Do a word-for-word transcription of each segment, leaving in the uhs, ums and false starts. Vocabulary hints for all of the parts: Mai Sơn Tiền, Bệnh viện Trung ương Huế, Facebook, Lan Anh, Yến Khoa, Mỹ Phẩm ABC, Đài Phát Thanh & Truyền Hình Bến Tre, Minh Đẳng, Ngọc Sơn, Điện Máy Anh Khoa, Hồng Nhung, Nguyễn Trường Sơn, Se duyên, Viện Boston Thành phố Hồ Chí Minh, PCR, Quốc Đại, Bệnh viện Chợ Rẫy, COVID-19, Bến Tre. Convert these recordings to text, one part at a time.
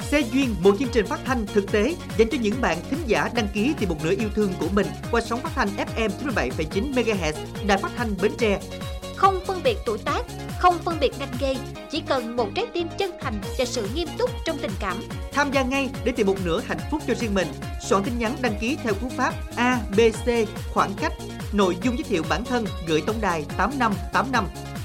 Se duyên, một chương trình phát thanh thực tế dành cho những bạn thính giả đăng ký tìm một nửa yêu thương của mình qua sóng phát thanh ép em chín mươi bảy phẩy chín MHz Đài Phát Thanh Bến Tre. Không phân biệt tuổi tác, không phân biệt ngành nghề, chỉ cần một trái tim chân thành và sự nghiêm túc trong tình cảm. Tham gia ngay để tìm một nửa hạnh phúc cho riêng mình. Soạn tin nhắn đăng ký theo cú pháp A B C khoảng cách, nội dung giới thiệu bản thân, gửi tổng đài tám năm tám năm.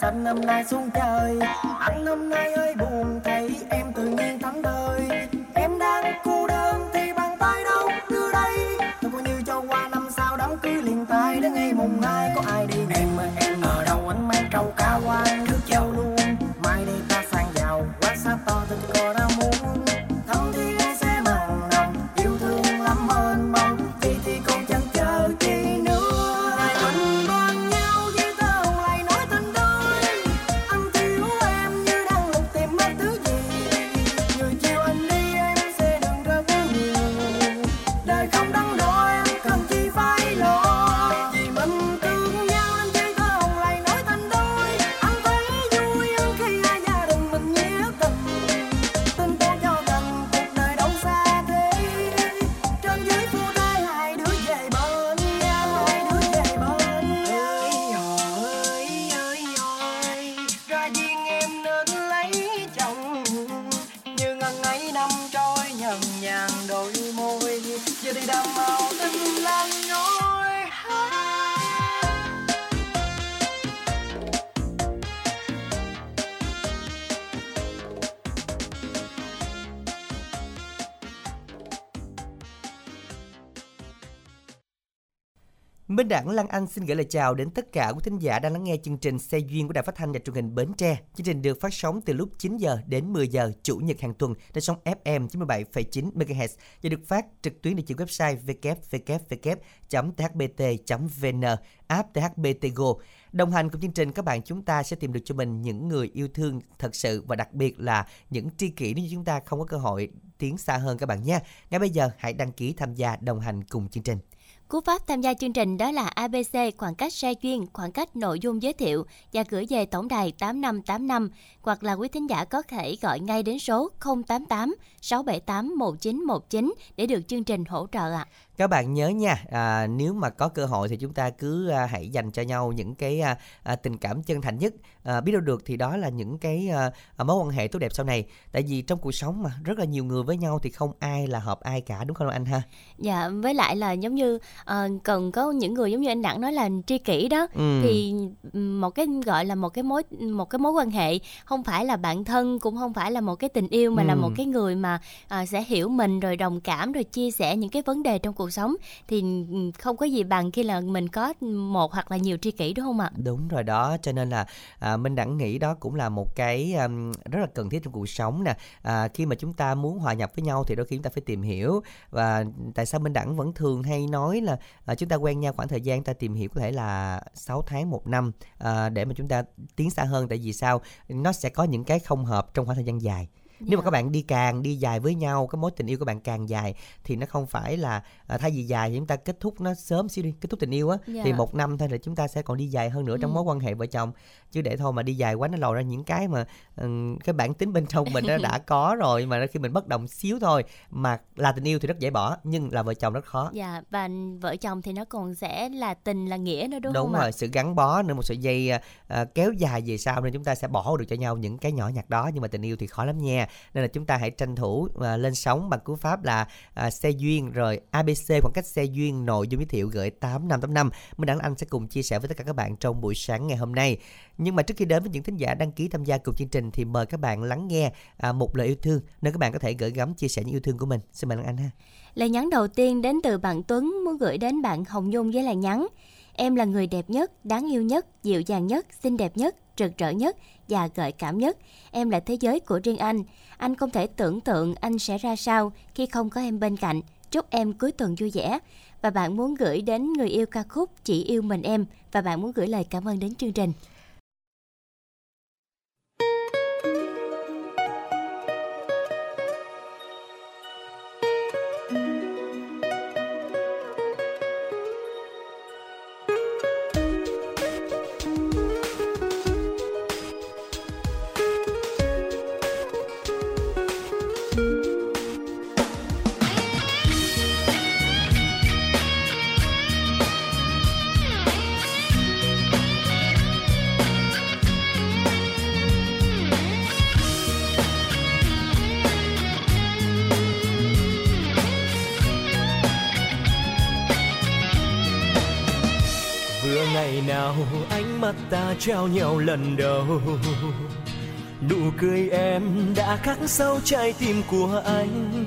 Xanh hôm nay xuống trời, anh hôm nay ơi buồn, thấy em tự nhiên thắng đời. Em đang cô đơn thì bàn tay đâu đưa đây. Tôi coi như cho qua năm sau đám cưới liền tay đến ngày mùng hai có ai đi em mà em ở đâu ánh máy trâu cá quan nước châu luôn. Mai đây ta sang giàu quá xa to tôi chỉ có đau muốn. Thấm thiên sẽ màu nồng yêu thương lắm hơn mong thì thì con chẳng chờ chi nữa. Hai mình bên nhau. Minh Đẳng, Lan Anh xin gửi lời chào đến tất cả quý thính giả đang lắng nghe chương trình Se duyên của Đài Phát thanh và Truyền hình Bến Tre. Chương trình được phát sóng từ lúc chín giờ đến mười giờ Chủ nhật hàng tuần trên sóng ép em chín mươi bảy phẩy chín MHz và được phát trực tuyến địa chỉ website w w w chấm t h b t chấm v n, app tê hát bê tê Go. Đồng hành cùng chương trình, các bạn chúng ta sẽ tìm được cho mình những người yêu thương thật sự và đặc biệt là những tri kỷ nếu như chúng ta không có cơ hội tiến xa hơn các bạn nha. Ngay bây giờ hãy đăng ký tham gia đồng hành cùng chương trình. Cú pháp tham gia chương trình đó là a bê xê khoảng cách Se duyên, khoảng cách nội dung giới thiệu và gửi về tổng đài tám năm tám năm, hoặc là quý thính giả có thể gọi ngay đến số không tám tám sáu bảy tám một chín một chín để được chương trình hỗ trợ ạ. À. Các bạn nhớ nha, à, nếu mà có cơ hội thì chúng ta cứ à, hãy dành cho nhau những cái à, à, tình cảm chân thành nhất. À, biết đâu được thì đó là những cái à, mối quan hệ tốt đẹp sau này. Tại vì trong cuộc sống mà rất là nhiều người với nhau thì không ai là hợp ai cả, đúng không anh ha? Dạ, với lại là giống như à, cần có những người giống như anh Đặng nói là tri kỷ đó. Ừ. Thì một cái gọi là một cái mối một cái mối quan hệ không phải là bạn thân, cũng không phải là một cái tình yêu mà ừ. là một cái người mà à, sẽ hiểu mình rồi đồng cảm rồi chia sẻ những cái vấn đề trong cuộc cuộc sống thì không có gì bằng khi là mình có một hoặc là nhiều tri kỷ, đúng không ạ? Đúng rồi đó, cho nên là à, Minh Đẳng nghĩ đó cũng là một cái um, rất là cần thiết trong cuộc sống nè. À, khi mà chúng ta muốn hòa nhập với nhau thì đôi khi chúng ta phải tìm hiểu, và tại sao Minh Đẳng vẫn thường hay nói là à, chúng ta quen nhau khoảng thời gian ta tìm hiểu có thể là sáu tháng, một năm à, để mà chúng ta tiến xa hơn. Tại vì sao? Nó sẽ có những cái không hợp trong khoảng thời gian dài. Nếu mà các bạn đi càng đi dài với nhau, cái mối tình yêu của bạn càng dài thì nó không phải là à, thay vì dài thì chúng ta kết thúc nó sớm xíu đi, kết thúc tình yêu á, yeah. thì một năm thôi là chúng ta sẽ còn đi dài hơn nữa trong ừ. mối quan hệ vợ chồng. Chứ để thôi mà đi dài quá nó lòi ra những cái mà um, cái bản tính bên trong mình nó đã có rồi, mà khi mình bất động xíu thôi mà là tình yêu thì rất dễ bỏ, nhưng là vợ chồng rất khó. Dạ, yeah, và vợ chồng thì nó còn sẽ là tình là nghĩa nữa đúng, đúng không Đúng rồi, à? Sự gắn bó nữa, một sợi dây uh, kéo dài về sau nên chúng ta sẽ bỏ được cho nhau những cái nhỏ nhặt đó, nhưng mà tình yêu thì khó lắm nha. Nên là chúng ta hãy tranh thủ uh, lên sóng bằng cú pháp là uh, Se duyên rồi a bê xê khoảng cách Se duyên, nội dung giới thiệu gửi tám năm tám năm. Minh Đăng Anh sẽ cùng chia sẻ với tất cả các bạn trong buổi sáng ngày hôm nay. Nhưng mà trước khi đến với những thính giả đăng ký tham gia cùng chương trình thì mời các bạn lắng nghe uh, một lời yêu thương, nơi các bạn có thể gửi gắm chia sẻ những yêu thương của mình. Xin mời Đăng Anh ha. Lời nhắn đầu tiên đến từ bạn Tuấn, muốn gửi đến bạn Hồng Nhung với lời nhắn: Em là người đẹp nhất, đáng yêu nhất, dịu dàng nhất, xinh đẹp nhất, rực rỡ nhất và gợi cảm nhất. Em là thế giới của riêng anh. Anh không thể tưởng tượng anh sẽ ra sao khi không có em bên cạnh. Chúc em cuối tuần vui vẻ. Và bạn muốn gửi đến người yêu ca khúc Chỉ yêu mình em. Và bạn muốn gửi lời cảm ơn đến chương trình. Ta trao nhau lần đầu, nụ cười em đã khắc sâu trái tim của anh.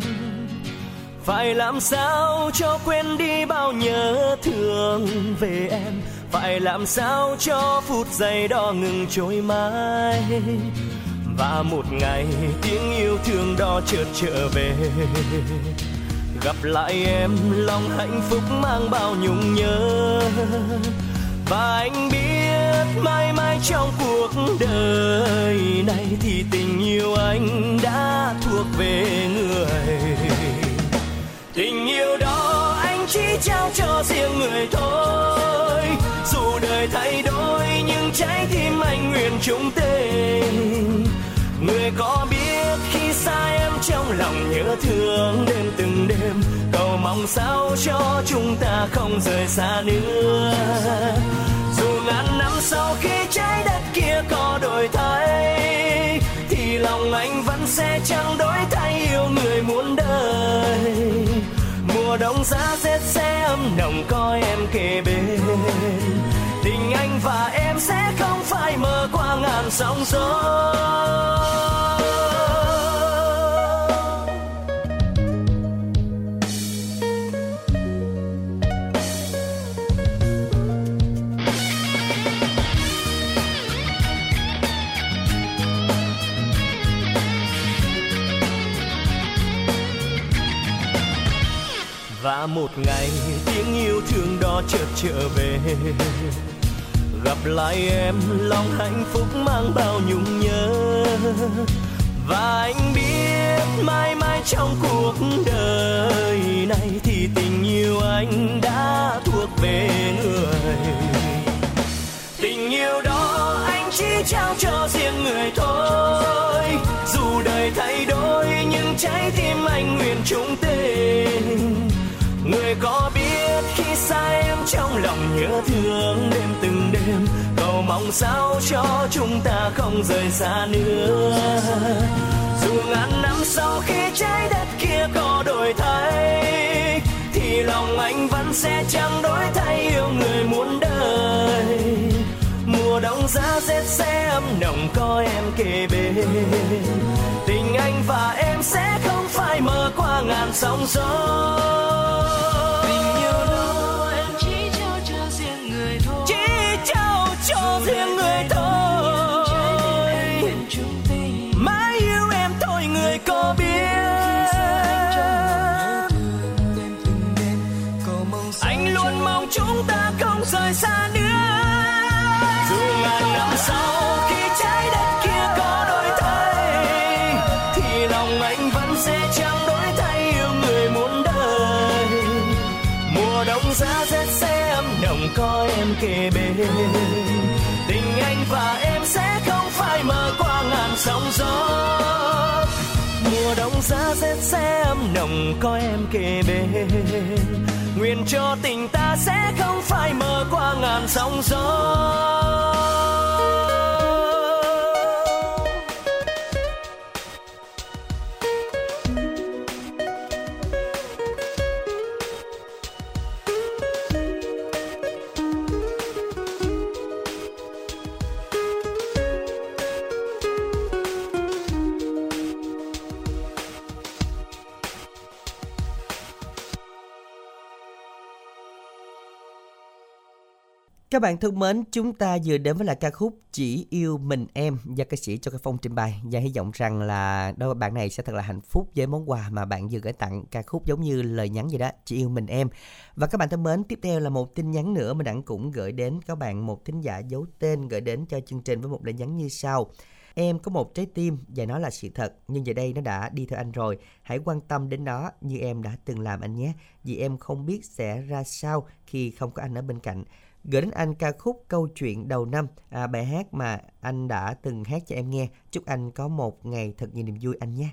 Phải làm sao cho quên đi bao nhớ thương về em, phải làm sao cho phút giây đó ngừng trôi mãi. Và một ngày tiếng yêu thương đó chợt trở về, gặp lại em lòng hạnh phúc mang bao nhung nhớ. Và anh biết mãi mãi trong cuộc đời này thì tình yêu anh đã thuộc về người. Tình yêu đó anh chỉ trao cho riêng người thôi. Dù đời thay đổi nhưng trái tim anh nguyện chung tình. Người có biết khi xa em trong lòng nhớ thương đêm từng đêm, cầu mong sao cho chúng ta không rời xa nữa. Dù ngàn năm sau khi trái đất kia có đổi thay thì lòng anh vẫn sẽ chẳng đổi thay yêu người muôn đời. Mùa đông giá rét sẽ ấm nồng có em kề bên, tình anh và em sẽ không phải mơ qua ngàn sóng gió. Và một ngày tiếng yêu thương đó chợt trở về, gặp lại em lòng hạnh phúc mang bao nhung nhớ. Và anh biết mãi mãi trong cuộc đời này thì tình yêu anh đã thuộc về người. Tình yêu đó anh chỉ trao cho riêng người thôi. Dù đời thay đổi nhưng trái tim anh nguyện chung tình. Người có biết khi xa em trong lòng nhớ thương đêm từng đêm, cầu mong sao cho chúng ta không rời xa nữa. Dù ngàn năm sau khi trái đất kia có đổi thay thì lòng anh vẫn sẽ chẳng đổi thay yêu người muôn đời. Mùa đông giá rét sẽ ấm nồng có em kề bên, tình anh và em sẽ không phải mơ qua ngàn sóng gió. Rời xa nữa. Dù ngàn năm sau khi trái đất kia có đổi thay thì là mùa đông giá rét sẽ ấm nồng có em kề bên. Tình anh và em sẽ không phai mờ qua ngàn sóng gió. Mùa đông giá rét sẽ ấm nồng có em kề bên. Nguyện cho tình ta sẽ không phai mờ qua ngàn sóng gió. Các bạn thân mến, chúng ta vừa đến với lại ca khúc Chỉ Yêu Mình Em do ca sĩ Cho Cái Phong trình bày, và hy vọng rằng là đôi bạn này sẽ thật là hạnh phúc với món quà mà bạn vừa gửi tặng. Ca khúc giống như lời nhắn vậy đó, Chỉ Yêu Mình Em. Và các bạn thân mến, tiếp theo là một tin nhắn nữa mà Đặng cũng gửi đến các bạn, một thính giả giấu tên gửi đến cho chương trình với một lời nhắn như sau. Em có một trái tim và nó là sự thật, nhưng giờ đây nó đã đi theo anh rồi. Hãy quan tâm đến nó như em đã từng làm anh nhé, vì em không biết sẽ ra sao khi không có anh ở bên cạnh. Gửi đến anh ca khúc Câu Chuyện Đầu Năm, à, bài hát mà anh đã từng hát cho em nghe. Chúc anh có một ngày thật nhiều niềm vui anh nhé.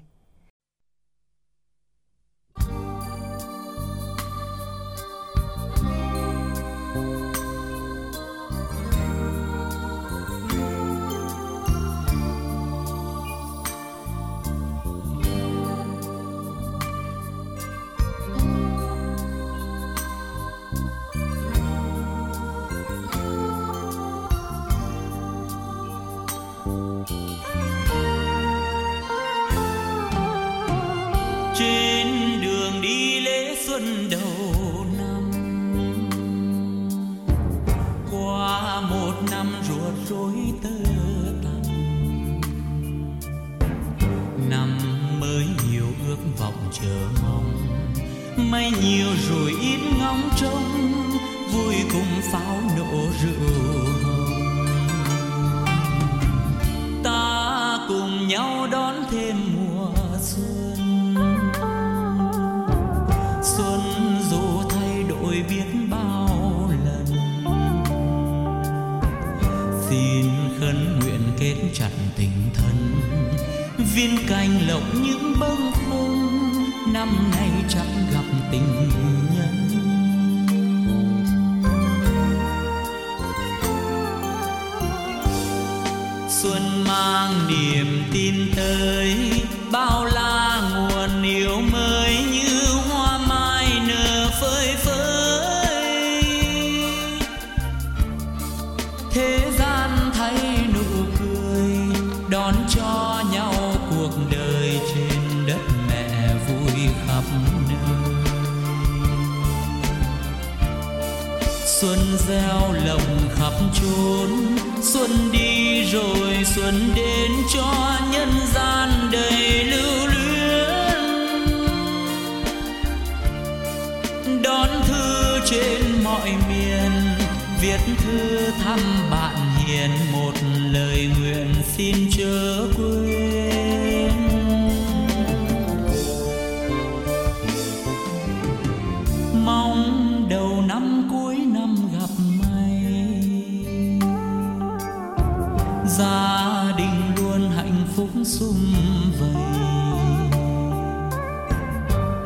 May nhiều rồi ít ngóng trông, vui cùng pháo nổ rượu. Ta cùng nhau đón thêm mùa xuân. Xuân dù thay đổi biết bao lần. Xin khấn nguyện kết chặt tình thân, viên cành lộc những bâng khuâng. Năm nay chẳng gặp tình nhân. Xuân mang niềm tin tới, bao la nguồn yêu mới như hoa mai nở phơi phới. Thế gian thấy nụ cười, đón cho nhau cuộc đời trên đất mẹ vui khắp nơi. Xuân gieo lòng khắp chốn, xuân đi rồi xuân đến cho nhân gian đầy lưu luyến. Đón thư trên mọi miền, viết thư thăm bạn hiền, một lời nguyện xin chớ quên. Mong đầu năm cuối năm gặp may, gia đình luôn hạnh phúc sum vầy.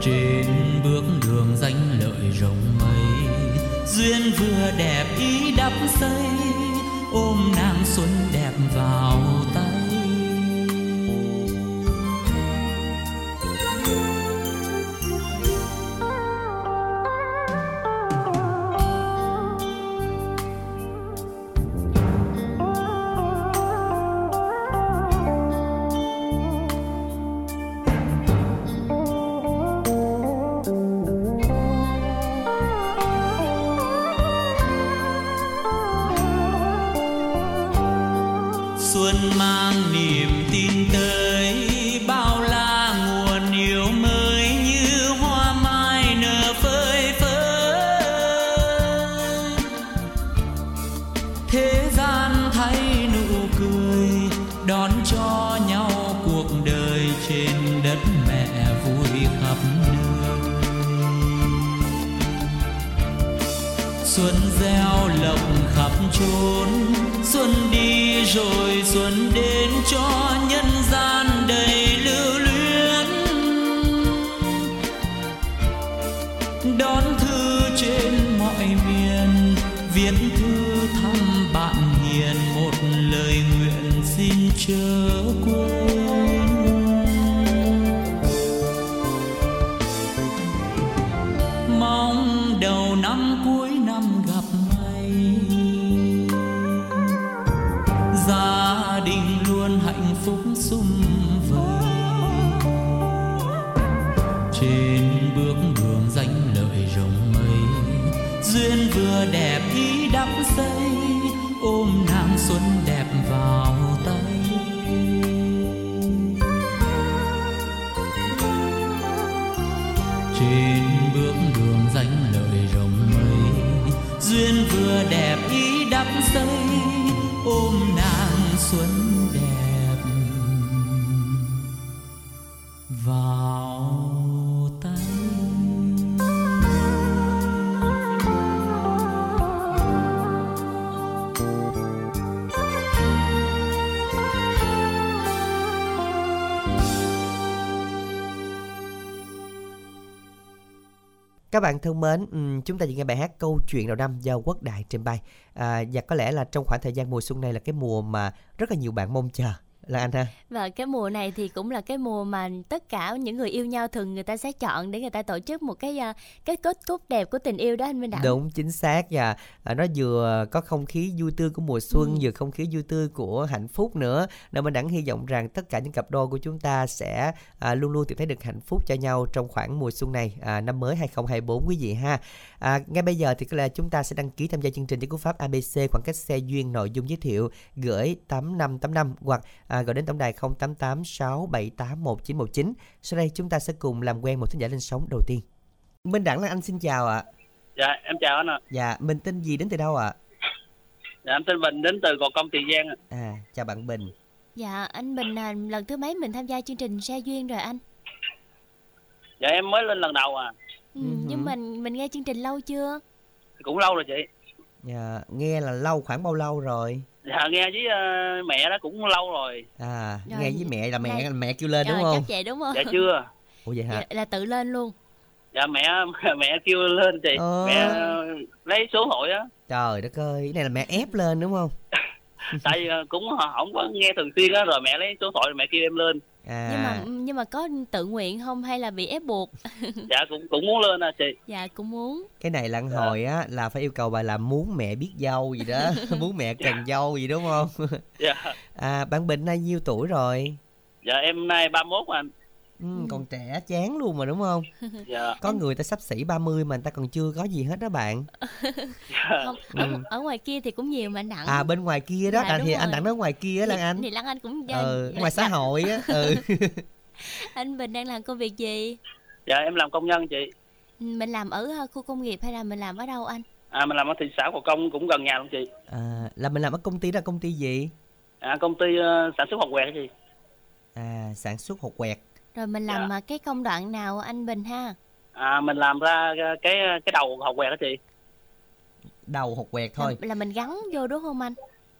Trên bước đường danh lợi rộng mây, duyên vừa đẹp ý đắp xây, ôm nàng xuân đẹp vào tay. Xuân gieo lộng khắp chốn, xuân đi rồi xuân đến cho nhân gian đầy lưu luyến. Đón thư trên mọi miền, viết thư thăm bạn hiền, một lời nguyện xin chớ quên. Mong đầu năm cuối năm gặp may, gia đình luôn hạnh phúc sum vầy, trên bước đường danh lợi rồng mây, duyên vừa đẹp ý đắp xây, ôm nàng xuân đẹp vào tay. Trên bước đường danh lợi rồng mây, duyên vừa đẹp ý đắp xây, ôm nàng xuân đẹp vào tay. Các bạn thân mến, chúng ta chỉ nghe bài hát Câu Chuyện Đầu Năm do Quốc Đại trình bày. À, và có lẽ là trong khoảng thời gian mùa xuân này là cái mùa mà rất là nhiều bạn mong chờ, là anh ha. Và cái mùa này thì cũng là cái mùa mà tất cả những người yêu nhau thường người ta sẽ chọn để người ta tổ chức một cái cái kết thúc đẹp của tình yêu đó anh Minh Đặng. Đúng, chính xác. Và nó vừa có không khí vui tươi của mùa xuân, ừ. vừa không khí vui tươi của hạnh phúc nữa. Nên Minh Đặng hy vọng rằng tất cả những cặp đôi của chúng ta sẽ à, luôn luôn tìm thấy được hạnh phúc cho nhau trong khoảng mùa xuân này, à, năm mới hai không hai bốn quý vị ha. À, ngay bây giờ thì có lẽ chúng ta sẽ đăng ký tham gia chương trình Tiếng Quốc Pháp a bê xê khoảng cách xe duyên nội dung giới thiệu gửi tám năm tám năm hoặc à, gọi đến tổng đài không tám tám sáu bảy tám một chín một chín. Sau đây chúng ta sẽ cùng làm quen một thính giả lên sóng đầu tiên. Minh Đẳng Lan Anh xin chào ạ. À. Dạ em chào anh ạ. À. Dạ mình tên gì đến từ đâu ạ? À? Dạ em tên Bình đến từ Gò Công Tiền Giang ạ. À. À chào bạn Bình. Dạ anh Bình à, lần thứ mấy mình tham gia chương trình Se Duyên rồi anh? Dạ em mới lên lần đầu à. Ừ, uh-huh. Nhưng mình mình nghe chương trình lâu chưa? Cũng lâu rồi chị. Dạ nghe là lâu khoảng bao lâu rồi? Dạ nghe với uh, mẹ đó cũng lâu rồi. À rồi, nghe với mẹ là mẹ này, mẹ kêu lên đúng không? Chắc vậy đúng không? Dạ chưa. Ủa vậy hả? Dạ, là tự lên luôn. Dạ mẹ mẹ kêu lên chị. Ờ... Mẹ lấy số hội á. Trời đất ơi, cái này là mẹ ép lên đúng không? Tại vì cũng không có nghe thường xuyên á, rồi mẹ lấy số hội rồi mẹ kêu em lên. À. Nhưng mà nhưng mà có tự nguyện không hay là bị ép buộc? Dạ cũng cũng muốn lên à chị. Dạ cũng muốn. Cái này lặn hồi á là phải yêu cầu bà là muốn mẹ biết dâu gì đó, muốn mẹ cần dạ. dâu gì đúng không? Dạ. À bạn Bình nay nhiêu tuổi rồi? Dạ em nay ba mươi mốt anh. Ừ, ừ. Còn trẻ chán luôn mà đúng không? Dạ. Có người ta sắp xỉ ba mươi mà người ta còn chưa có gì hết đó bạn. Dạ. Không, ở, ừ. ở ngoài kia thì cũng nhiều mà anh Đặng. À bên ngoài kia đó, dạ, à, thì rồi. Anh Đặng nói ngoài kia Lan Anh. Thì Lan Anh cũng ừ, ngoài xã hội á. Ừ. Anh Bình đang làm công việc gì? Dạ em làm công nhân chị. Mình làm ở khu công nghiệp hay là mình làm ở đâu anh? À mình làm ở thị xã Gò Công cũng gần nhà luôn chị. À là mình làm ở công ty đó, công ty gì? À công ty uh, sản xuất hột quẹt chị. À sản xuất hột quẹt. Rồi mình làm dạ. cái công đoạn nào anh Bình ha? À mình làm ra cái cái đầu hột quẹt đó chị. Đầu hột quẹt thôi. Là, là mình gắn vô đúng không anh?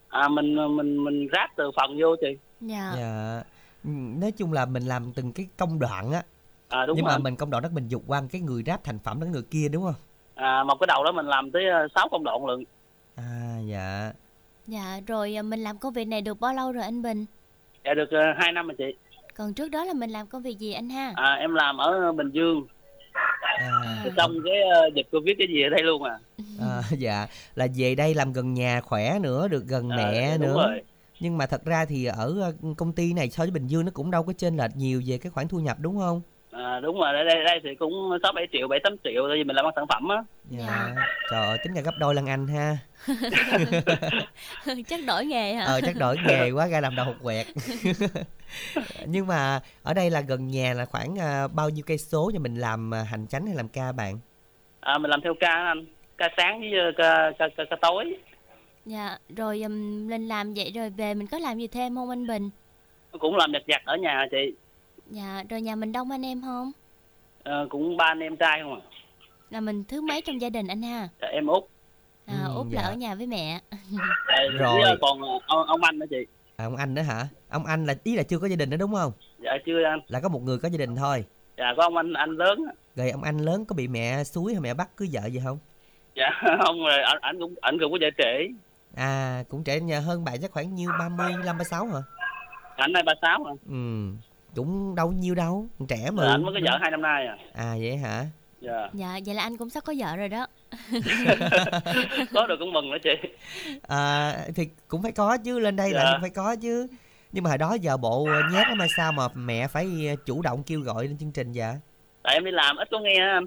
À mình mình mình ráp từ phần vô chị. Dạ. Dạ. Nói chung là mình làm từng cái công đoạn á. À đúng. Nhưng rồi. Mà mình công đoạn đó mình dục qua cái người ráp thành phẩm đó người kia đúng không? À một cái đầu đó mình làm tới sáu công đoạn lận. À dạ. Dạ rồi mình làm công việc này được bao lâu rồi anh Bình? Dạ được hai năm rồi chị. Còn trước đó là mình làm công việc gì anh ha? À, em làm ở Bình Dương. À. Trong cái dịch Covid cái gì ở đây luôn à. À dạ, là về đây làm gần nhà khỏe nữa, được gần à, mẹ đúng nữa. Rồi. Nhưng mà thật ra thì ở công ty này so với Bình Dương nó cũng đâu có chênh lệch nhiều về cái khoản thu nhập đúng không? À đúng rồi, ở đây đây thì cũng sáu bảy triệu, bảy tám triệu tại vì mình làm ăn sản phẩm á. Dạ. Trời ơi, tính ra gấp đôi lần anh ha. Chắc đổi nghề hả? Ờ chắc đổi nghề quá ra làm đầu hột quẹt. Nhưng mà ở đây là gần nhà là khoảng bao nhiêu cây số cho mình làm hành chánh hay làm ca bạn? À mình làm theo ca anh, ca sáng với ca ca, ca, ca tối. Dạ, rồi mình làm vậy rồi về mình có làm gì thêm không anh Bình? Cũng làm nhặt nhặt ở nhà chị. Dạ, rồi nhà mình đông anh em không? Ờ, cũng ba anh em trai không ạ. À? Là mình thứ mấy trong gia đình anh ha? Dạ, em út. à, ừ, Út dạ. là ở nhà với mẹ. Rồi còn ông, ông anh đó chị. À, ông anh nữa hả? Ông anh là ý là chưa có gia đình nữa đúng không? Dạ chưa anh. Là có một người có gia đình thôi. Dạ có ông anh anh lớn. Rồi ông anh lớn có bị mẹ xúi hay mẹ bắt cưới vợ gì không? Dạ không, rồi ảnh cũng ảnh cũng có trẻ trễ. À cũng trẻ nhà hơn bạn chắc khoảng nhiêu, ba mươi lăm ba mươi sáu hả? Ảnh nay ba mươi sáu hả? Ừ. Cũng đâu nhiêu đâu, trẻ mà. Dạ, ảnh mới có vợ hai năm nay à. À vậy hả? Dạ. Dạ vậy là anh cũng sắp có vợ rồi đó. Có được cũng mừng đó chị. À thì cũng phải có chứ, lên đây dạ. là phải có chứ. Nhưng mà hồi đó giờ bộ nhát lắm mà sao mà mẹ phải chủ động kêu gọi lên chương trình vậy? Tại em đi làm ít có nghe anh.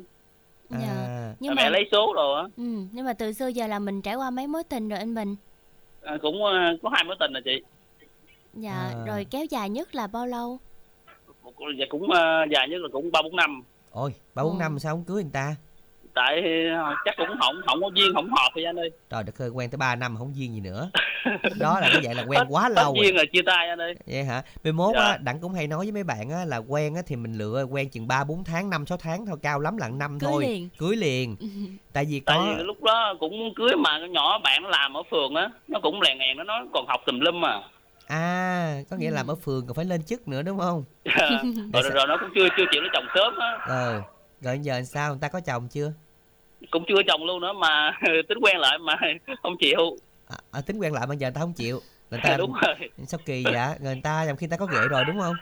À. Dạ. Nhưng mà mẹ lấy số rồi á. Ừ, nhưng mà từ xưa giờ là mình trải qua mấy mối tình rồi anh Bình? À, cũng có hai mối tình rồi chị. Dạ, à. Rồi kéo dài nhất là bao lâu? Dạ cũng dài nhất là cũng ba bốn năm. Ôi, ba bốn ừ. năm sao không cưới người ta? Tại chắc cũng không không có duyên, không hợp thì anh ơi. Trời đất ơi, quen tới ba năm không duyên gì nữa. Đó là như vậy là quen quá lâu rồi. Duyên rồi chia tay anh ơi. Vậy hả? mười mốt dạ. á, Đặng cũng hay nói với mấy bạn á là quen á thì mình lựa quen chừng ba bốn tháng, năm sáu tháng thôi, cao lắm là năm cưới thôi. Liền. Cưới liền. Tại vì có Tại vì lúc đó cũng muốn cưới mà nhỏ bạn làm ở phường á, nó cũng lèn ngèn, nó nó còn học tùm lum mà. À, có nghĩa ừ. làm ở phường còn phải lên chức nữa đúng không? Dạ. Rồi, rồi, rồi nó cũng chưa chưa chịu lấy chồng sớm á. Ờ. Rồi giờ sao, người ta có chồng chưa? Cũng chưa chồng luôn nữa mà tính quen lại mà không chịu. À, à, tính quen lại mà giờ người ta không chịu. Người ta đúng rồi. Sao kỳ vậy? Người ta trong khi người ta có ghệ rồi đúng không?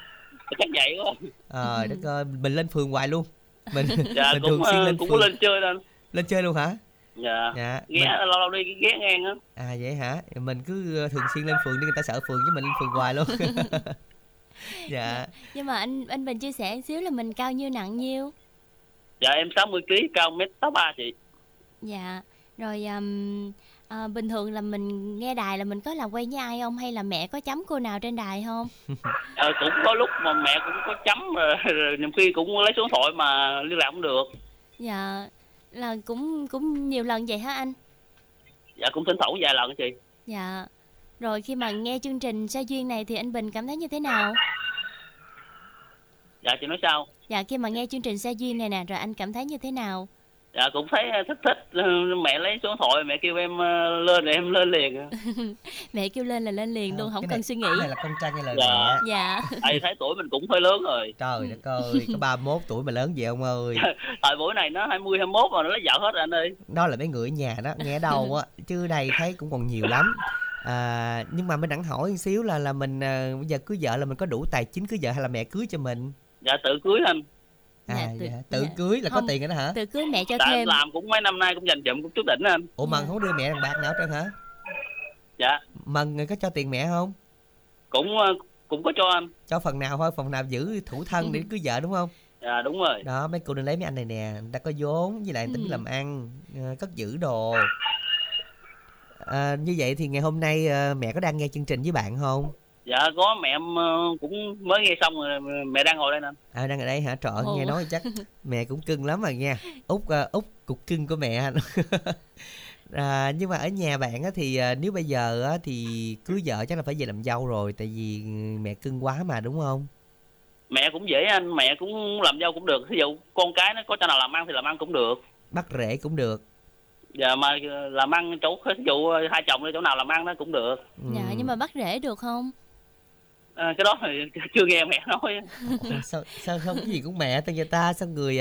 Chắc vậy quá. Ờ, à, đất ơi, mình lên phường hoài luôn. Mình, dạ, mình cũng, thường xuyên lên cũng phường. Cũng lên chơi lên. Lên chơi luôn hả? Dạ. Dạ. Ghé mình... lâu lâu đi ghé ngang á. À vậy hả? Mình cứ thường xuyên lên phường đi, người ta sợ phường với mình lên phường hoài luôn. Dạ. Nhưng mà anh anh Bình chia sẻ xíu là mình cao nhiêu nặng nhiêu? Dạ em sáu mươi ki lô gam, cao một mét sáu ba chị. Dạ. Rồi um, à, bình thường là mình nghe đài là mình có làm quen với ai không? Hay là mẹ có chấm cô nào trên đài không? À, cũng có lúc mà mẹ cũng có chấm rồi, rồi nhiều khi cũng lấy số điện thoại mà liên lạc cũng được. Dạ. Là cũng cũng nhiều lần vậy hả anh? Dạ cũng thỉnh thoảng vài lần chị. Dạ. Rồi khi mà nghe chương trình Se Duyên này thì anh Bình cảm thấy như thế nào? Dạ chị nói sao? Dạ khi mà nghe chương trình Se Duyên này nè, rồi anh cảm thấy như thế nào? Dạ cũng thấy thích thích, mẹ lấy số điện thoại mẹ kêu em lên rồi em lên liền. Mẹ kêu lên là lên liền luôn, à, không cần này, suy nghĩ. Cái này là con trai nghe lời dạ. mẹ. Dạ. Thầy thấy tuổi mình cũng hơi lớn rồi. Trời đất ơi, có ba mươi mốt tuổi mà lớn vậy ông ơi. Thời buổi này nó hai mươi hai mươi mốt rồi, nó lấy vợ hết rồi anh ơi. Đó là mấy người ở nhà đó, nghe đâu á, chứ đây thấy cũng còn nhiều lắm. À, nhưng mà mình đặng hỏi một xíu là là mình à, bây giờ cưới vợ là mình có đủ tài chính cưới vợ hay là mẹ cưới cho mình? Dạ tự cưới anh. À dạ, tự, dạ. tự dạ. cưới là không, có tiền rồi đó hả? Tự cưới mẹ cho Tại thêm. Làm cũng mấy năm nay cũng dành dụm cũng chút đỉnh anh. Ủa Mần dạ. không đưa mẹ thằng bạc nào hết hả? Dạ. Mần người có cho tiền mẹ không? Cũng cũng có cho anh. Cho phần nào thôi, phần nào giữ thủ thân ừ. để cưới vợ đúng không? Dạ đúng rồi. Đó mấy cô đừng lấy mấy anh này nè, người ta có vốn với lại tính ừ. làm ăn, cất giữ đồ. À, như vậy thì ngày hôm nay mẹ có đang nghe chương trình với bạn không? Dạ có, mẹ cũng mới nghe xong rồi, mẹ đang ngồi đây nè. À đang ở đây hả? Trời ơi, nghe nói chắc mẹ cũng cưng lắm rồi nha. Út Út cục cưng của mẹ. À, nhưng mà ở nhà bạn á, thì nếu bây giờ á, thì cưới vợ chắc là phải về làm dâu rồi, tại vì mẹ cưng quá mà đúng không? Mẹ cũng dễ anh, mẹ cũng làm dâu cũng được. Thí dụ con cái nó có cho nào làm ăn thì làm ăn cũng được. Bắt rễ cũng được. Dạ mà làm ăn chỗ ví dụ hai chồng chỗ nào làm ăn nó cũng được. Dạ nhưng mà bắt rễ được không? À, cái đó thì chưa nghe mẹ nói. Sao, sao không cái gì cũng mẹ tên người ta, sao người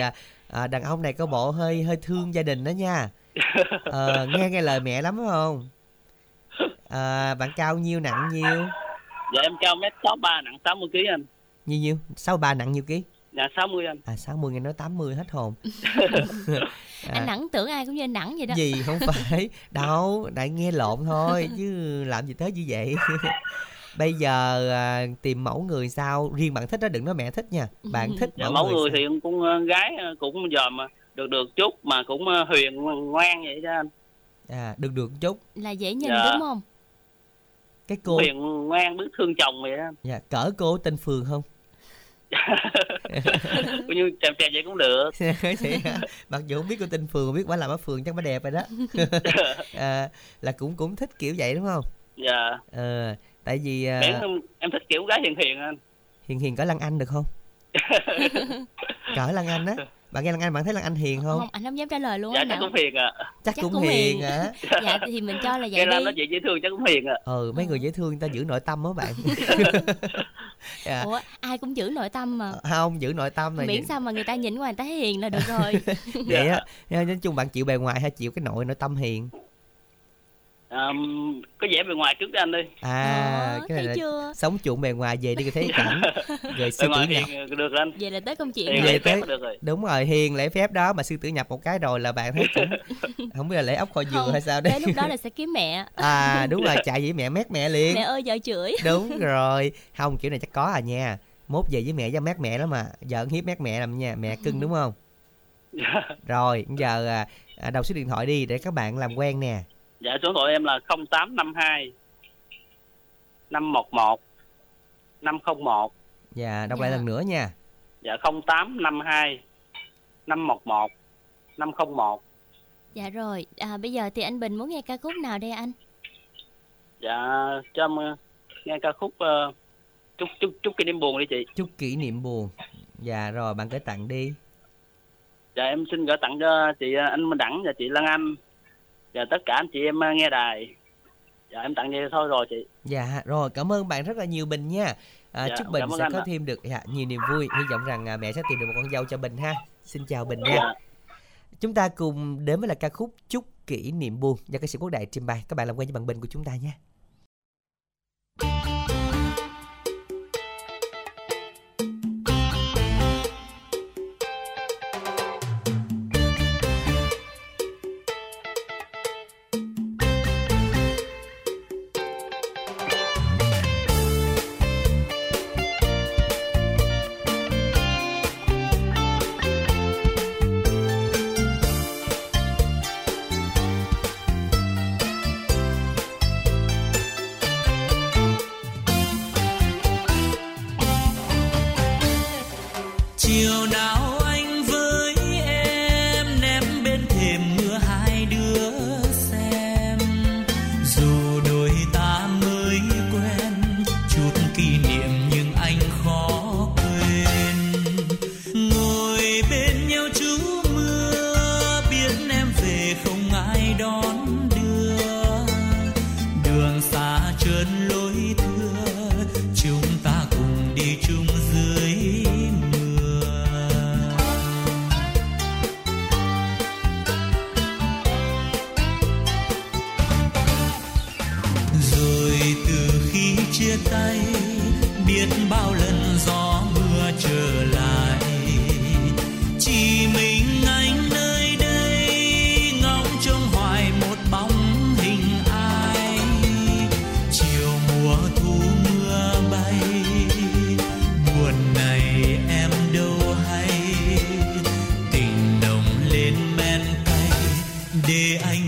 à, đàn ông này có bộ hơi hơi thương gia đình đó nha. À, nghe nghe lời mẹ lắm phải không? À, bạn cao nhiêu nặng nhiêu? Dạ em cao một mét sáu ba, nặng sáu mươi ki lô gam anh. Nhiêu nhiêu? sáu mươi ba nặng nhiêu ký? Dạ sáu mươi anh. À sáu mươi nghe nói tám mươi hết hồn. À, anh nặng tưởng ai cũng như anh nặng vậy đó. Gì không phải đâu, đại nghe lộn thôi chứ làm gì tới như vậy. Bây giờ à, tìm mẫu người sao? Riêng bạn thích đó, đừng nói mẹ thích nha. Bạn thích dạ, mẫu, mẫu người, người thì cũng gái cũng giờ mà được được chút mà cũng hiền ngoan vậy đó anh. À được được chút là dễ nhìn dạ. đúng không? Cái cô hiền ngoan biết thương chồng vậy đó. Dạ cỡ cô tên Phường không? Cũng như chèm chèm vậy cũng được. Mặc dù không biết cô tên Phường, biết bà làm ở Phường chắc bà đẹp rồi đó. À, là cũng cũng thích kiểu vậy đúng không? Dạ. À, tại vì à... không, em thích kiểu gái hiền hiền anh. Hiền hiền cỡ Lan Anh được không? Cỡ Lan Anh á. Bạn nghe Lan Anh, bạn thấy Lan Anh hiền không? Không, anh không dám trả lời luôn. Dạ, chắc cũng hiền ạ. À. Chắc, chắc cũng, cũng hiền hả? À. Dạ, thì mình cho là vậy. Nghe Lan nói chuyện dễ thương chắc cũng hiền ạ. À. Ừ, mấy người dễ thương người ta giữ nội tâm á bạn. Yeah. Ủa, ai cũng giữ nội tâm mà. Không, giữ nội tâm này. Miễn sao mà người ta nhìn ngoài người ta thấy hiền là được rồi. Vậy á, nói chung bạn chịu bề ngoài hay chịu cái nội nội tâm hiền? Um, có vẻ bề ngoài trước cho anh đi. À, cái này là chưa? Sống chuộng bề ngoài về đi cái thấy cảnh. Rồi sư tử nhập được anh. Về là tới công chuyện. Hiền lễ phép được rồi. Đúng rồi, hiền lễ phép đó mà sư tử nhập một cái rồi là bạn thấy cũng không biết là lễ ốc kho dừa hay sao đấy. Tới lúc đó là sẽ kiếm mẹ. À đúng rồi, chạy với mẹ mét mẹ liền. Mẹ ơi vợ chửi. Đúng rồi, không kiểu này chắc có à nha. Mốt về với mẹ ra mét mẹ lắm mà. Vợ hiếp mét mẹ làm nha, mẹ cưng đúng không? Rồi, giờ à, đầu số điện thoại đi để các bạn làm quen nè. Dạ, số điện thoại em là không tám năm hai năm một một năm không một. Dạ, đọc dạ. lại lần nữa nha. Dạ, không tám năm hai năm một một năm không một. Dạ rồi, à, bây giờ thì anh Bình muốn nghe ca khúc nào đây anh? Dạ, cho em nghe ca khúc uh, Chúc chúc chúc kỷ niệm buồn đi chị. Chúc kỷ niệm buồn. Dạ rồi, bạn gửi tặng đi. Dạ, em xin gửi tặng cho chị anh Minh Đẳng và chị Lan Anh. Dạ, tất cả anh chị em nghe đài. Dạ, em tặng vậy thôi rồi chị. Dạ rồi, cảm ơn bạn rất là nhiều Bình nha. à, dạ, Chúc Bình sẽ có à. thêm được dạ, nhiều niềm vui. Hy vọng rằng mẹ sẽ tìm được một con dâu cho Bình ha. Xin chào Bình nha. Dạ. Chúng ta cùng đến với là ca khúc Chúc Kỷ Niệm Buồn do ca sĩ Quốc Đại trình bày. Các bạn làm quen với bạn Bình của chúng ta nha. Hãy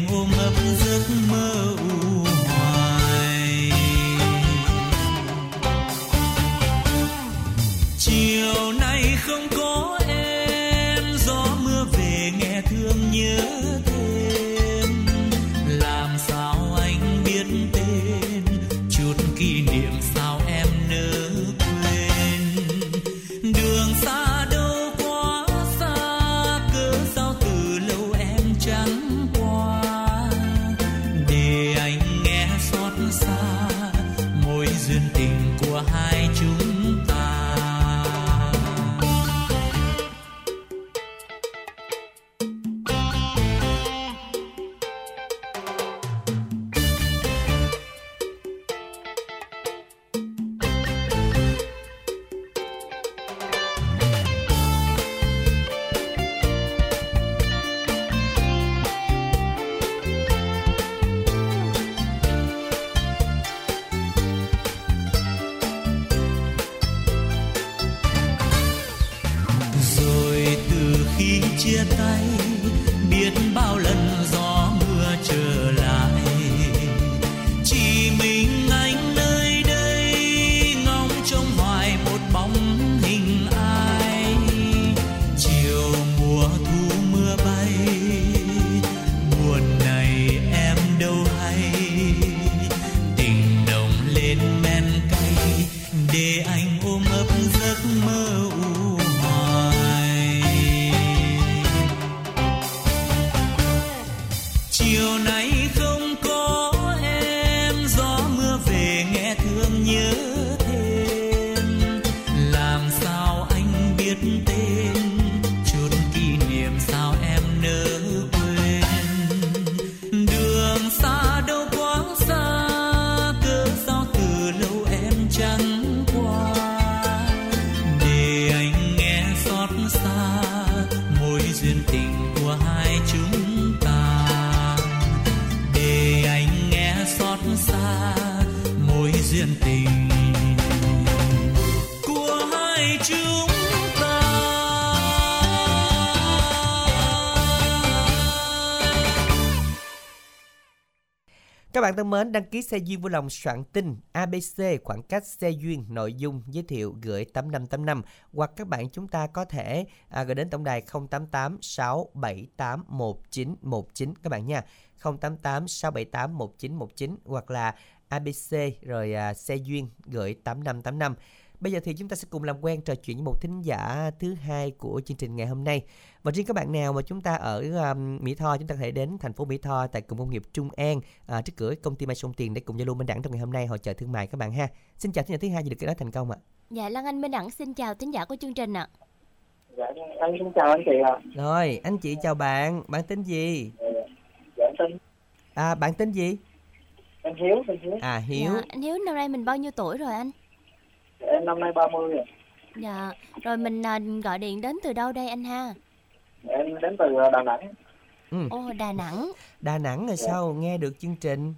Các bạn thân mến, đăng ký Se Duyên vui lòng soạn tin a bê xê khoảng cách Se Duyên nội dung giới thiệu gửi tám năm tám năm, hoặc các bạn chúng ta có thể à, gửi đến tổng đài không tám tám sáu bảy tám một chín một chín các bạn nha, không tám tám sáu bảy tám một chín một chín hoặc là a bê xê rồi à, Se Duyên gửi tám năm tám năm. Bây giờ thì chúng ta sẽ cùng làm quen trò chuyện với một thính giả thứ hai của chương trình ngày hôm nay. Và riêng các bạn nào mà chúng ta ở um, Mỹ Tho, chúng ta có thể đến thành phố Mỹ Tho tại cụm công nghiệp Trung An, à, trước cửa công ty Mai Sơn Tiền để cùng giao lưu Minh Đẳng trong ngày hôm nay hội chợ thương mại các bạn ha. Xin chào thính giả thứ hai, dự được cái đó thành công ạ. Dạ Lan Anh, Minh Đẳng xin chào thính giả của chương trình ạ. Dạ anh xin chào anh chị ạ. À. Rồi anh chị chào bạn, bạn tên gì? Dạ tên. À bạn tên gì? Anh Hiếu, anh Hiếu. À Hiếu. Dạ, anh Hiếu năm nay mình bao nhiêu tuổi rồi anh? Em năm nay ba mươi rồi. Dạ, rồi mình à, gọi điện đến từ đâu đây anh ha? Em đến từ Đà Nẵng. Ừ. Ồ, Đà Nẵng. Đà Nẵng rồi dạ. Sao nghe được chương trình?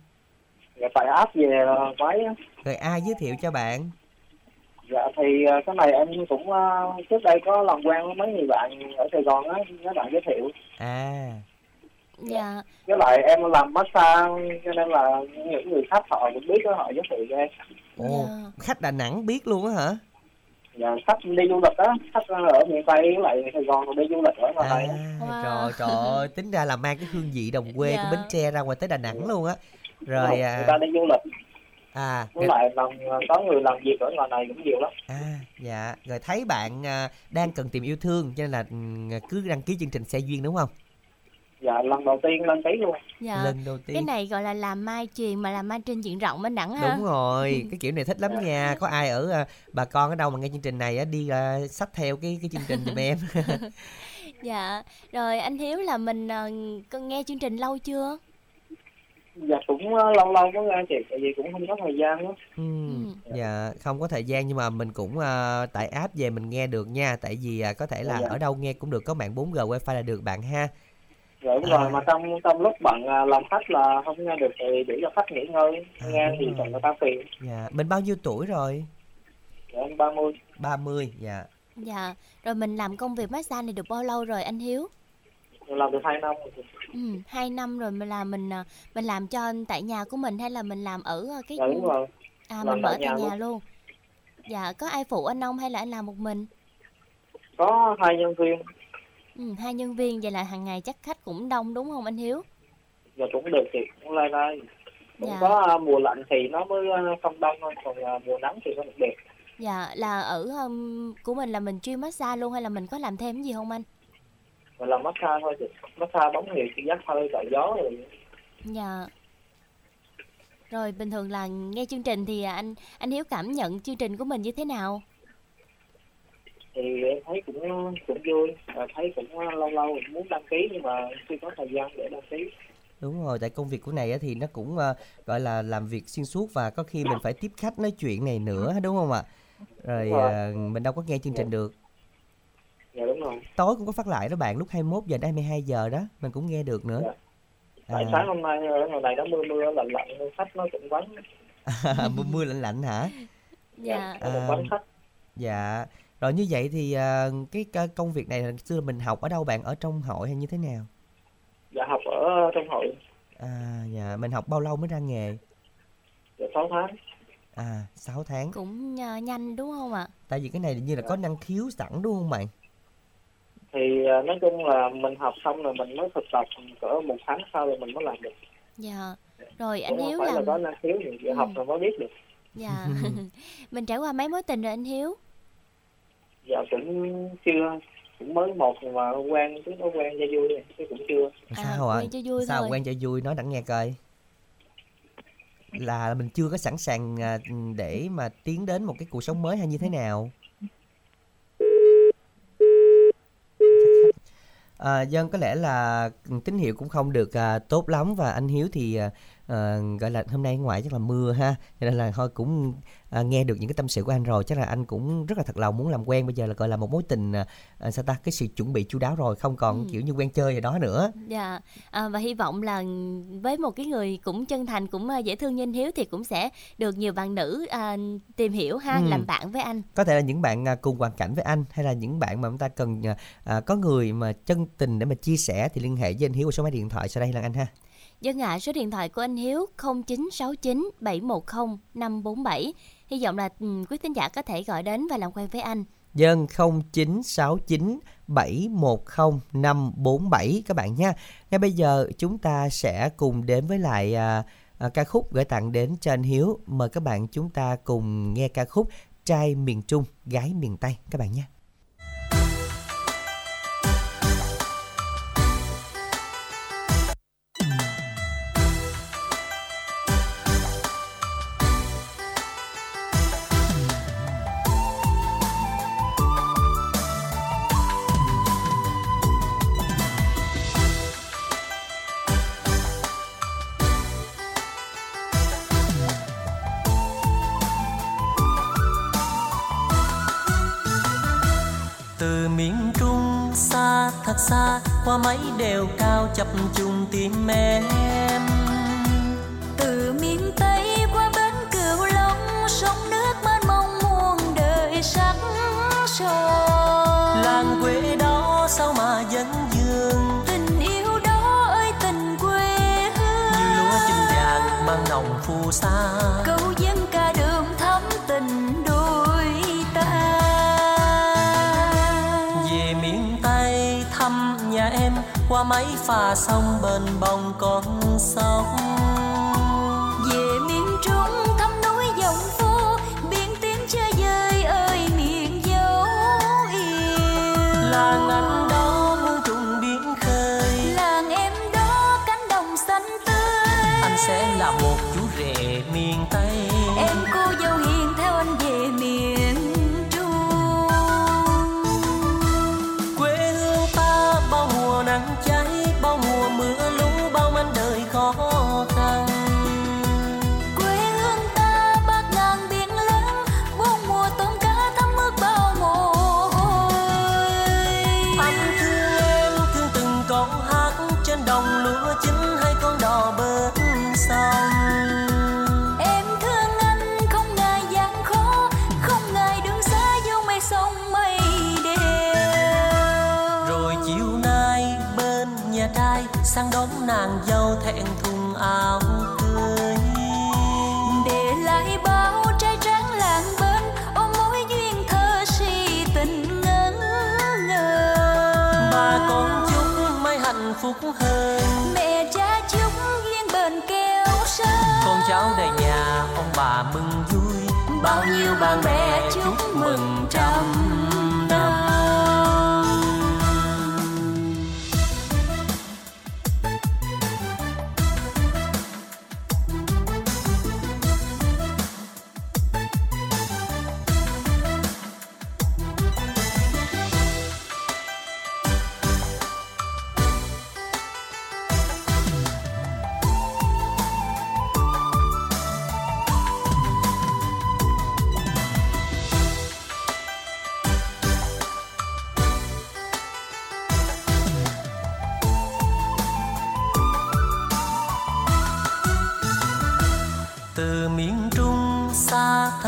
Dạ, tại app về máy. Rồi ai giới thiệu cho bạn? Dạ, thì cái này em cũng trước đây có làm quen với mấy người bạn ở Sài Gòn á, các bạn giới thiệu. À. Dạ. Với lại em làm massage cho nên là những người khách họ cũng biết đó, họ giới thiệu cho em. Ồ, dạ. Khách Đà Nẵng biết luôn á hả? Dạ, khách đi du lịch á, khách ở miền Tây lại Sài Gòn rồi đi du lịch ở ngoài Tây á. Wow. Trời, trời ơi, tính ra là mang cái hương vị đồng quê dạ. của Bến Tre ra ngoài tới Đà Nẵng luôn á. Rồi người à... ta đi du lịch. À, với rồi... lại làm, có người làm việc ở ngoài này cũng nhiều lắm. À, dạ, rồi thấy bạn đang cần tìm yêu thương cho nên là cứ đăng ký chương trình Se Duyên đúng không? Dạ, lần đầu tiên lên tí luôn. Dạ. Lần đầu tiên. Cái này gọi là làm mai chuyền mà làm mai trên diện rộng anh Đẳng ha. Đúng rồi, cái kiểu này thích lắm dạ. nha. Có ai ở à, bà con ở đâu mà nghe chương trình này á, đi à, sách theo cái cái chương trình giùm em. Dạ, rồi anh Hiếu là mình à, nghe chương trình lâu chưa? Dạ, cũng lâu lâu có nghe chị, tại vì cũng không có thời gian đó. Ừ. Dạ. dạ, không có thời gian nhưng mà mình cũng à, tải app về mình nghe được nha. Tại vì à, có thể là dạ. ở đâu nghe cũng được, có mạng bốn G wifi là được bạn ha. Rồi đúng à. rồi, mà trong trong lúc bạn làm khách là không nghe được thì để cho khách nghỉ ngơi, à, nghe thì rồi. Còn người ta phiền. Dạ, mình bao nhiêu tuổi rồi? Dạ, em ba mươi. ba mươi, dạ. Dạ, rồi mình làm công việc massage này được bao lâu rồi anh Hiếu? Mình làm được hai năm rồi. Ừ, hai năm rồi mình làm mình mình làm cho tại nhà của mình hay là mình làm ở cái dạ, đúng rồi. À làm mình ở tại nhà luôn. luôn. Dạ, có ai phụ anh không hay là anh làm một mình? Có hai nhân viên. Ừ, hai nhân viên, vậy là hàng ngày chắc khách cũng đông đúng không anh Hiếu? Dạ cũng được chị, cũng lai lai. Cũng dạ. có uh, mùa lạnh thì nó mới không đông thôi, còn uh, mùa nắng thì nó cũng đẹp. Dạ, là ở um, của mình là mình chuyên massage luôn hay là mình có làm thêm cái gì không anh? Mình làm massage thôi chị, massage bóng nhiều chị dắt hơi gọi gió rồi. Dạ. Rồi bình thường là nghe chương trình thì anh anh Hiếu cảm nhận chương trình của mình như thế nào? Thì em thấy cũng cũng vui, và thấy cũng lâu lâu muốn đăng ký nhưng mà chưa có thời gian để đăng ký. Đúng rồi, tại công việc của này thì nó cũng gọi là làm việc xuyên suốt và có khi mình phải tiếp khách nói chuyện này nữa đúng không ạ? Rồi, rồi. Mình đâu có nghe chương trình dạ. được. Dạ đúng rồi. Tối cũng có phát lại đó bạn, lúc hai mươi mốt giờ đến hai mươi hai giờ đó, mình cũng nghe được nữa. Dạ. Tại à. sáng hôm nay ở ngoài này nó mưa mưa lạnh lạnh, khách nó cũng vắng. mưa mưa lạnh lạnh hả? Dạ. À, vắng khách. Dạ. Rồi như vậy thì uh, cái công việc này xưa mình học ở đâu bạn, ở trong hội hay như thế nào? Dạ học ở trong hội. À dạ, mình học bao lâu mới ra nghề? Dạ sáu tháng. À sáu tháng. Cũng uh, nhanh đúng không ạ? Tại vì cái này như là dạ. có năng khiếu sẵn đúng không bạn? Thì uh, nói chung là mình học xong rồi mình mới thực tập cỡ một tháng sau rồi mình mới làm được. Dạ. Rồi anh Hiếu làm... là có năng khiếu thì dạ, ừ. học rồi mới biết được. Dạ. Mình trải qua mấy mối tình rồi anh Hiếu? Dạ cũng chưa cũng mới một mà quen, chúng có quen cho vui này, chứ cũng chưa. À, sao ạ? À? Sao thôi. Quen cho vui, nói đặng nghe coi. Là mình chưa có sẵn sàng để mà tiến đến một cái cuộc sống mới hay như thế nào? À, Dân có lẽ là tín hiệu cũng không được à, tốt lắm, và anh Hiếu thì à, gọi là hôm nay ngoài chắc là mưa ha, cho nên là thôi cũng à, nghe được những cái tâm sự của anh rồi, chắc là anh cũng rất là thật lòng muốn làm quen. Bây giờ là gọi là một mối tình à, sao ta, cái sự chuẩn bị chu đáo rồi, không còn ừ. kiểu như quen chơi gì đó nữa. Dạ à, và hy vọng là với một cái người cũng chân thành, cũng dễ thương như anh Hiếu thì cũng sẽ được nhiều bạn nữ à, tìm hiểu ha, ừ. làm bạn với anh. Có thể là những bạn cùng hoàn cảnh với anh, hay là những bạn mà chúng ta cần à, có người mà chân tình để mà chia sẻ thì liên hệ với anh Hiếu qua số máy điện thoại sau đây là anh ha. Dân ạ, à, số điện thoại của anh Hiếu không chín sáu chín bảy một không năm bốn bảy. Hy vọng là um, quý thính giả có thể gọi đến và làm quen với anh. Dân không chín sáu chín bảy một không năm bốn bảy các bạn nha. Ngay bây giờ chúng ta sẽ cùng đến với lại à, à, ca khúc gửi tặng đến cho anh Hiếu. Mời các bạn chúng ta cùng nghe ca khúc Trai miền Trung, Gái miền Tây các bạn nha. Xa qua mấy đều cao chập trùng tim em, từ miền Tây qua bến Cửu Long, sông nước mênh mông muôn đời sắc son. Làng quê đó sao mà vẫn vương tình yêu đó ơi, tình quê hương như lúa chín vàng mang nồng phù sa, câu dân ca đường thắm tình đôi ta. Em qua mấy phà sông bên bồng con sông, về miền Trung thăm núi dòng phố, biển tím chơi dơi ơi miền dấu yêu. Làng anh đó muôn trùng biển khơi, làng em đó cánh đồng xanh tươi. Anh sẽ là một chú rể miền Tây, em cô dâu hiền theo anh về miền. Nắng cháy bao mùa mưa lũ, bao manh đời khó khăn. Quê hương ta bát ngàn biển lớn, bốn mùa tôm cá thấm ướt bao mồ hôi. Anh thương em thương từng câu hát trên đồng lúa chín, hai con đò bên sông. Sang đón nàng dâu thẹn thùng áo cưới, để lại bao trai tráng làng bên, ôm mối duyên thơ si tình ngỡ ngơ. Bà con chúc mai hạnh phúc hơn, mẹ cha chúc duyên bền keo sơn. Con cháu đời nhà ông bà mừng vui, bao nhiêu bà mẹ chúc mừng trăm năm.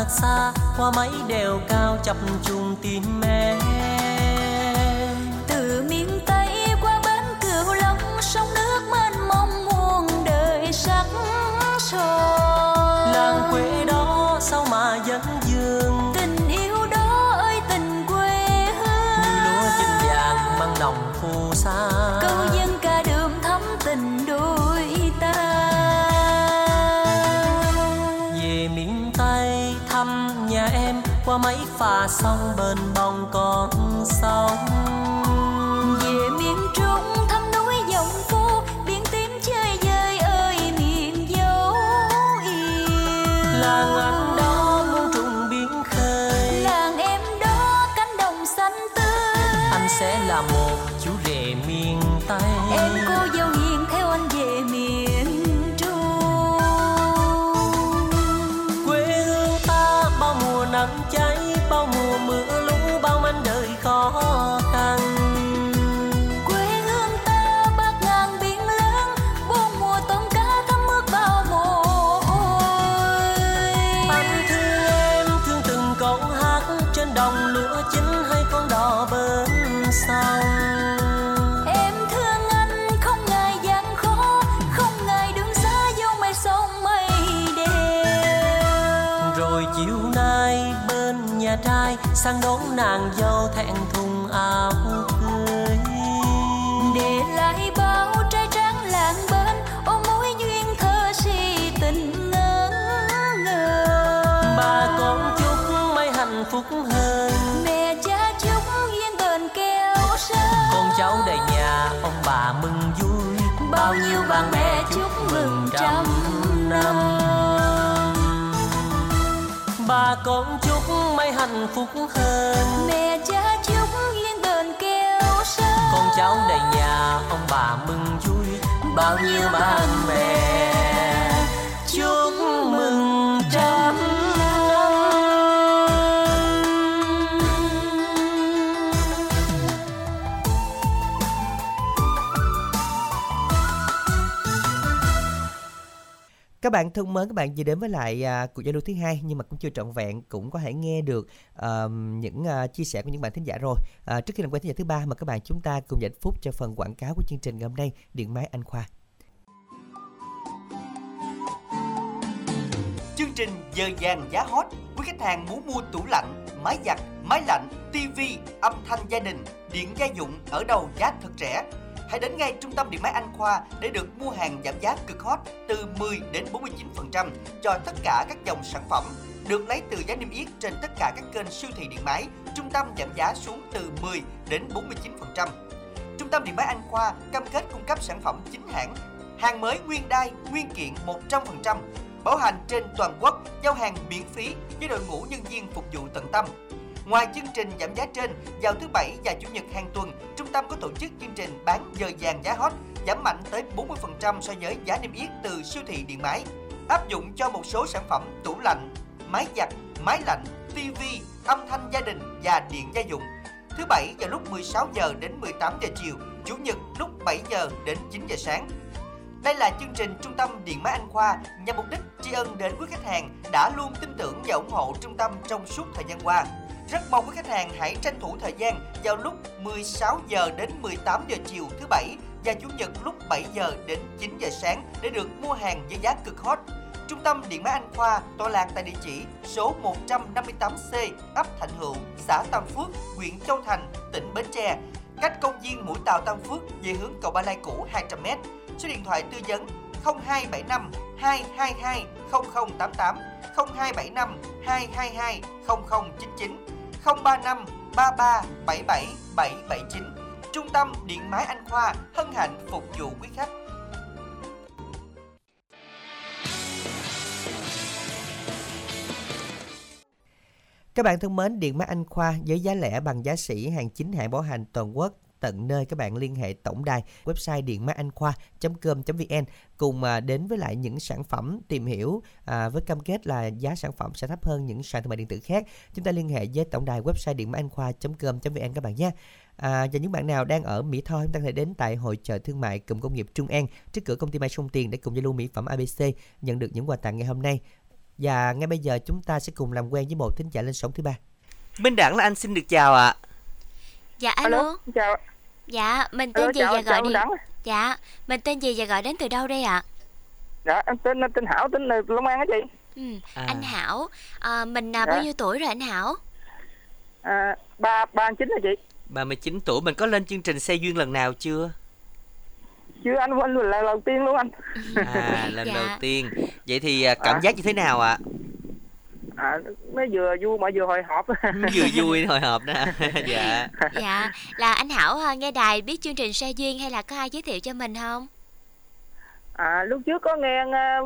Xa qua mấy đều cao chập trùng tim em, từ miền Tây qua bến Cửu Long, sông nước mênh mông muôn đời sắc son. Làng quê đó sao mà vẫn vương tình yêu đó ơi, tình quê hương như lúa chín vàng mang nồng phù sa, câu dân ca đượm thắm tình đôi ta. Thăm nhà em qua mấy phà sông bên bồng con sông. làng anh đó muôn trùng biển khơi, làng em đó cánh đồng xanh tươi. Anh sẽ là một chú rể miền Tây, em cô dâu hiền theo anh về miền Trung. Quê hương ta bao mùa nắng cháy, bao mùa mưa lũ, bao mảnh đời khó khăn. Quê hương ta bát ngàn biển lớn, buôn mùa tôm cá thấm ướt bao mồ hôi. Anh thương em thương từng câu hát, trên đồng lúa chín hay con đò bên sông. Em thương anh không ngại gian khó, không ngại đường xa dấu mây sông mây đèo. Rồi chiều nay bên nhà trai, sang đón nàng dâu thẹn thùng áo cưới, để lại bao trai tráng làng bên, ôm mối duyên thơ si tình ngỡ ngơ. Bà con chúc mấy hạnh phúc hơn, mẹ cha chúc duyên bền keo sơn. Con cháu đầy nhà ông bà mừng vui, bao nhiêu bạn bè chúc mừng trăm năm. Bà con chúc mấy hạnh phúc hơn, mẹ cha chúc duyên bền keo sơn. Con cháu đầy nhà ông bà mừng vui, bao nhiêu bạn bè chúc mừng trăm năm. Các bạn thân mến, các bạn vừa đến với lại à, cuộc giao lưu thứ hai, nhưng mà cũng chưa trọn vẹn, cũng có thể nghe được à, những à, chia sẻ của những bạn thính giả rồi. À, trước khi làm quen thính giả thứ ba, mà các bạn chúng ta cùng dành phút cho phần quảng cáo của chương trình ngày hôm nay, Điện Máy Anh Khoa. Chương trình giờ vàng giá hot, quý khách hàng muốn mua tủ lạnh, máy giặt, máy lạnh, tivi, âm thanh gia đình, điện gia dụng ở đâu giá thật rẻ. Hãy đến ngay trung tâm Điện Máy Anh Khoa để được mua hàng giảm giá cực hot từ mười đến bốn mươi chín phần trăm cho tất cả các dòng sản phẩm, được lấy từ giá niêm yết trên tất cả các kênh siêu thị điện máy. Trung tâm giảm giá xuống từ mười đến bốn mươi chín phần trăm. Trung tâm Điện Máy Anh Khoa cam kết cung cấp sản phẩm chính hãng, hàng mới nguyên đai, nguyên kiện một trăm phần trăm, bảo hành trên toàn quốc, giao hàng miễn phí với đội ngũ nhân viên phục vụ tận tâm. Ngoài chương trình giảm giá trên, vào thứ Bảy và Chủ nhật hàng tuần, trung tâm có tổ chức chương trình bán giờ vàng giá hot, giảm mạnh tới bốn mươi phần trăm so với giá niêm yết từ siêu thị điện máy. Áp dụng cho một số sản phẩm tủ lạnh, máy giặt, máy lạnh, ti vi, âm thanh gia đình và điện gia dụng. Thứ Bảy vào lúc mười sáu giờ đến mười tám giờ chiều, Chủ nhật lúc bảy giờ đến chín giờ sáng. Đây là chương trình Trung tâm Điện Máy Anh Khoa nhằm mục đích tri ân đến quý khách hàng đã luôn tin tưởng và ủng hộ trung tâm trong suốt thời gian qua. Rất mong quý khách hàng hãy tranh thủ thời gian vào lúc mười sáu giờ đến mười tám giờ chiều thứ Bảy và Chủ nhật lúc bảy giờ đến chín giờ sáng để được mua hàng với giá cực hot. Trung tâm Điện Máy Anh Khoa tọa lạc tại địa chỉ số một trăm năm mươi tám C, ấp Thạnh Hữu, xã Tam Phước, huyện Châu Thành, tỉnh Bến Tre, cách công viên Mũi Tàu Tam Phước về hướng cầu Ba Lai cũ hai trăm mét. Số điện thoại tư vấn không hai bảy năm hai hai hai không không tám tám, không hai bảy năm hai hai hai không không chín chín, không ba năm ba ba bảy bảy bảy bảy chín. Trung tâm Điện Máy Anh Khoa hân hạnh phục vụ quý khách. Các bạn thân mến, Điện Máy Anh Khoa với giá lẻ bằng giá sỉ, hàng chính hãng, bảo hành toàn quốc tận nơi. Các bạn liên hệ tổng đài website điện máy anh khoa chấm com chấm vn cùng đến với lại những sản phẩm tìm hiểu à, với cam kết là giá sản phẩm sẽ thấp hơn những sàn thương mại điện tử khác. Chúng ta liên hệ với tổng đài website điện máy anh khoa chấm com chấm vn các bạn nhé. À, và những bạn nào đang ở Mỹ Tho, chúng ta có thể đến tại hội chợ thương mại cụm công nghiệp Trung An trước cửa công ty Mai Sơn Tiền để cùng giao lưu mỹ phẩm a bê xê, nhận được những quà tặng ngày hôm nay. Và ngay bây giờ chúng ta sẽ cùng làm quen với một thính giả lên sóng thứ ba. Minh Đẳng là anh xin được chào ạ. À. Dạ alo. Alo, chào. Dạ, mình tên alo, gì chào, và gọi đi. Dạ, mình tên gì và gọi đến từ đâu đây ạ? À? Dạ, em tên tên Hảo, tên là Long An á chị. Ừ, à. Anh Hảo, à, mình dạ. bao nhiêu tuổi rồi anh Hảo? À, ba ba chín rồi chị. ba mươi chín tuổi, mình có lên chương trình Se Duyên lần nào chưa? Chưa, anh quên lần đầu tiên luôn anh. À, lần dạ. đầu tiên. Vậy thì cảm à. giác như thế nào ạ? À? À, nó vừa vui mà vừa hồi hộp. Vừa vui hồi hộp đó. Dạ. Dạ, là anh Hảo nghe đài biết chương trình Se Duyên hay là có ai giới thiệu cho mình không? À, lúc trước có nghe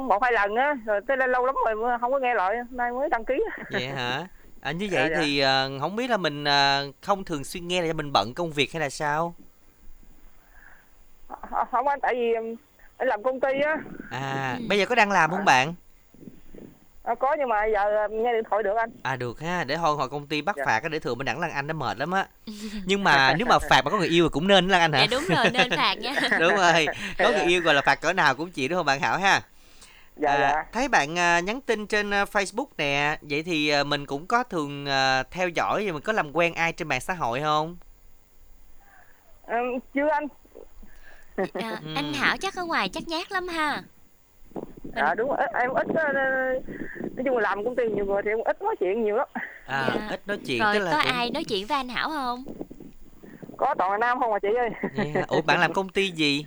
một hai lần á, rồi tới lâu lắm rồi không có nghe lại, nay mới đăng ký. Vậy hả? À, như vậy à, thì dạ. uh, không biết là mình uh, không thường xuyên nghe là do mình bận công việc hay là sao? Không anh, tại vì làm công ty á. À, bây giờ có đang làm không bạn? À, có nhưng mà giờ nghe điện thoại được anh. À được ha, để hồi hồi công ty bắt dạ. phạt á, để thường bên đẳng Lan Anh nó mệt lắm á. Nhưng mà nếu mà phạt mà có người yêu thì cũng nên Lan Anh hả? Dạ đúng rồi, nên phạt nha. Đúng rồi, có người yêu gọi là phạt cỡ nào cũng chịu đúng không bạn Hảo ha? Dạ, à, dạ. Thấy bạn nhắn tin trên Facebook nè, vậy thì mình cũng có thường theo dõi và mình có làm quen ai trên mạng xã hội không? Ừ, chưa anh. À, ừ. Anh Hảo chắc ở ngoài chắc nhát lắm ha. Mình... À đúng, em ít đó, nói chung là làm công ty nhiều người thì em ít nói chuyện nhiều lắm. À, à ít nói chuyện. Rồi tức là có cũng... ai nói chuyện với anh Hảo không? Có toàn là nam không à chị ơi. Yeah. Ủa bạn làm công ty gì?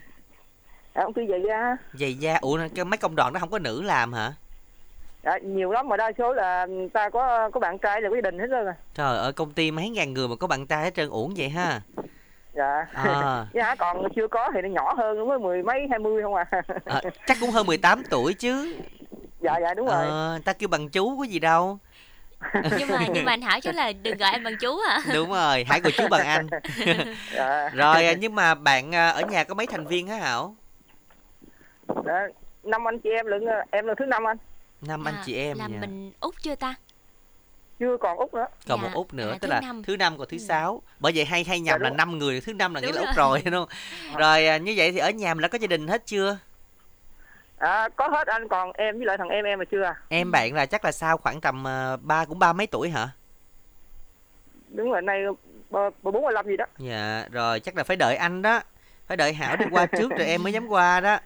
À, công ty giày da. Giày da, ủa cái mấy công đoạn đó không có nữ làm hả? À, nhiều lắm mà đa số là ta có có bạn trai là quyết định hết rồi mà. Trời ơi, công ty mấy ngàn người mà có bạn trai hết trơn uổng vậy ha. Dạ. À. Dạ còn chưa có thì nó nhỏ hơn, mới mười mấy hai mươi không à. À chắc cũng hơn mười tám tuổi chứ. Dạ dạ đúng rồi. À, ta kêu bằng chú có gì đâu. Nhưng mà nhưng mà anh Hảo chú là đừng gọi em bằng chú hả? Đúng rồi, hãy gọi chú bằng anh. Dạ. Rồi nhưng mà bạn ở nhà có mấy thành viên hả Hảo? Dạ, năm anh chị em, lượng em là thứ năm anh. Năm à, anh chị em. Là dạ. mình Út chưa ta? Chưa, còn Út nữa. Còn dạ. một Út nữa, à, tức là năm. Thứ năm còn thứ sáu. Ừ. Bởi vậy hay hay nhầm dạ, là năm người, thứ năm là đúng nghĩa là Út rồi đúng không? Rồi à, như vậy thì ở nhà mình đã có gia đình hết chưa? À, có hết anh, còn em với lại thằng em em mà chưa. Em bạn là chắc là sao khoảng tầm ba cũng ba mấy tuổi hả? Đúng rồi, nay bốn mươi lăm gì đó. Dạ, rồi chắc là phải đợi anh đó, phải đợi Hảo đi qua trước rồi em mới dám qua đó.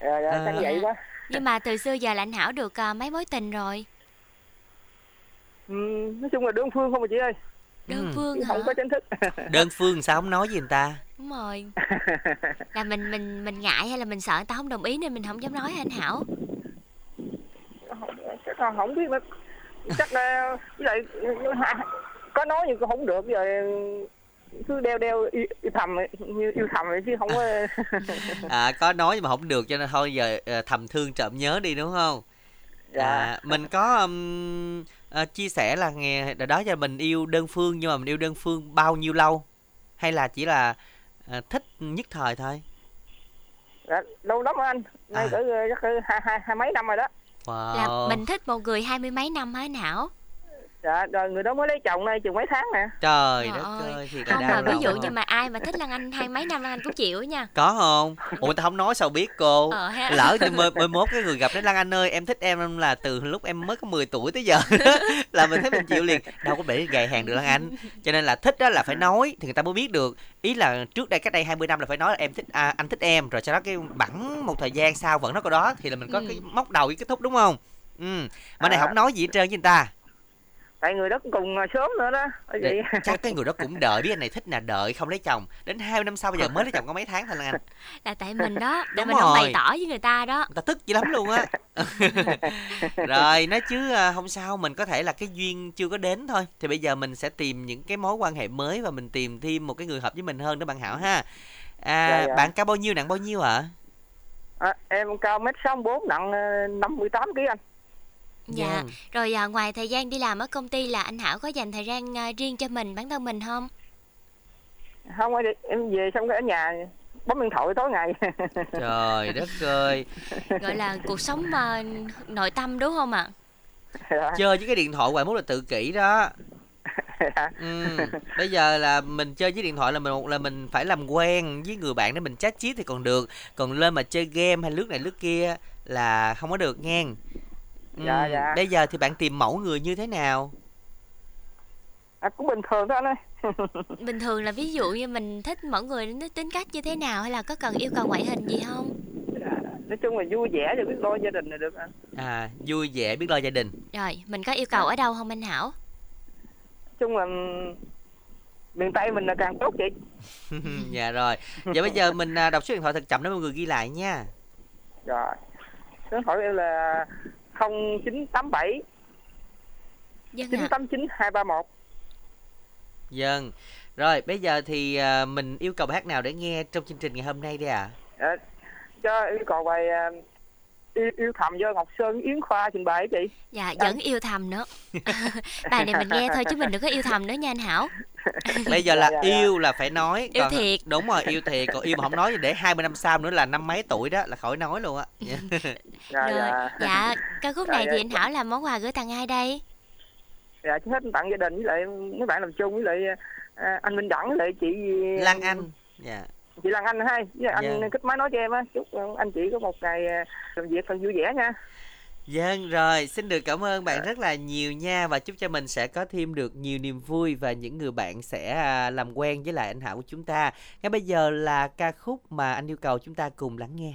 À, dạ, à. Vậy quá. Nhưng mà từ xưa giờ là anh Hảo được uh, mấy mối tình rồi? Ừ, nói chung là đơn phương không mà chị ơi. Đơn phương ừ. hả? Không có chính thức. Đơn phương sao không nói gì người ta? Đúng rồi. Là mình mình mình ngại hay là mình sợ người ta không đồng ý nên mình không dám nói hả anh Hảo? Chắc còn không biết mà. Chắc là với lại có nói nhưng cũng không được rồi. Cứ đeo đeo yêu, yêu thầm như yêu thầm vậy chứ không có. À, có nói nhưng mà không được cho nên thôi giờ thầm thương trộm nhớ đi đúng không? Dạ. À, mình có um, uh, chia sẻ là nghe đó giờ mình yêu đơn phương, nhưng mà mình yêu đơn phương bao nhiêu lâu hay là chỉ là uh, thích nhất thời thôi? Dạ, lâu lắm anh, nay à. cỡ chắc cỡ hai, hai, hai mấy năm rồi đó. Wow. Là mình thích một người hai mươi mấy năm hả anh Hảo? Dạ, rồi người đó mới lấy chồng đây chừng mấy tháng nè. Trời đất ơi, thiệt là đáng. Ví dụ như mà ai mà thích Lan Anh hai mấy năm Lan Anh cũng chịu nha. Có không? Ủa ta không nói sao biết cô. Ờ, lỡ thì mười mốt cái người gặp đấy Lan Anh ơi, em thích em là từ lúc em mới có mười tuổi tới giờ là mình thấy mình chịu liền. Đâu có để gài hàng được Lan Anh. Cho nên là thích đó là phải nói thì người ta mới biết được. Ý là trước đây cách đây hai mươi năm là phải nói là em thích à, anh thích em, rồi sau đó cái bẵng một thời gian sau vẫn nói câu đó thì là mình có ừ. cái móc đầu với kết thúc đúng không? Ừ. Mà này à. Không nói gì hết trơn với người ta. Tại người đó cũng cùng sớm nữa đó. Vậy chắc cái người đó cũng đợi, biết anh này thích là đợi không lấy chồng. Đến hai mươi năm sau bây giờ mới lấy chồng có mấy tháng thôi Lan Anh. Là tại mình đó, để mình rồi. Không bày tỏ với người ta đó. Người ta tức dữ lắm luôn á. Rồi nói chứ không sao, mình có thể là cái duyên chưa có đến thôi. Thì bây giờ mình sẽ tìm những cái mối quan hệ mới và mình tìm thêm một cái người hợp với mình hơn đó bạn Hảo ha. À, dạ, dạ. Bạn cao bao nhiêu, nặng bao nhiêu ạ? À, em cao một mét sáu mươi tư, nặng năm mươi tám ki lô gam anh. Dạ, yeah. Rồi à, ngoài thời gian đi làm ở công ty là anh Hảo có dành thời gian à, riêng cho mình, bản thân mình không? Không, em về xong cái ở nhà bấm điện thoại tối ngày. Trời đất ơi. Gọi là cuộc sống à, nội tâm đúng không ạ? À? Yeah. Chơi với cái điện thoại hoài mốt là tự kỷ đó. Yeah. Ừ. Bây giờ là mình chơi với điện thoại là mình là mình phải làm quen với người bạn để mình chat chít thì còn được. Còn lên mà chơi game hay lướt này lướt kia là không có được nghe. Ừ. Dạ, dạ. Bây giờ thì bạn tìm mẫu người như thế nào? À, cũng bình thường đó anh ơi. Bình thường là ví dụ như mình thích mẫu người nó tính cách như thế nào hay là có cần yêu cầu ngoại hình gì không? À, nói chung là vui vẻ rồi biết lo gia đình là được anh. À, vui vẻ biết lo gia đình. Rồi, mình có yêu cầu ở đâu không anh Hảo? Nói chung là miền Tây mình là càng tốt chị. Dạ rồi. Vậy bây giờ mình đọc số điện thoại thật chậm để mọi người ghi lại nha. Rồi. Số điện thoại em là không chín tám bảy chín tám chín hai ba một. Dân. Rồi bây giờ thì mình yêu cầu bài hát nào để nghe trong chương trình ngày hôm nay đây ạ? À? À, cho yêu cầu bài yêu, yêu thầm do Ngọc Sơn Yến Khoa trình bày chị. Dạ vẫn à. Yêu thầm nữa. Bài này mình nghe thôi chứ mình đừng có yêu thầm nữa nha anh Hảo. Bây giờ là dạ, dạ, yêu dạ. là phải nói. Còn, yêu thiệt. Đúng rồi, yêu thiệt. Còn yêu mà không nói thì để hai mươi năm sau nữa là năm mấy tuổi đó là khỏi nói luôn á. Dạ, dạ. dạ ca khúc dạ, này dạ. thì anh Hảo làm món quà gửi tặng ai đây? Dạ chứ hết tặng gia đình với lại mấy bạn làm chung với lại à, anh Minh Đẳng với lại chị Lan Anh. Dạ. Chị Lan Anh hay với anh dạ. kết máy nói cho em á. Chúc anh chị có một ngày làm việc thật vui vẻ nha. Vâng rồi, xin được cảm ơn bạn rất là nhiều nha. Và chúc cho mình sẽ có thêm được nhiều niềm vui và những người bạn sẽ làm quen với lại anh Hảo của chúng ta. Ngay bây giờ là ca khúc mà anh yêu cầu chúng ta cùng lắng nghe.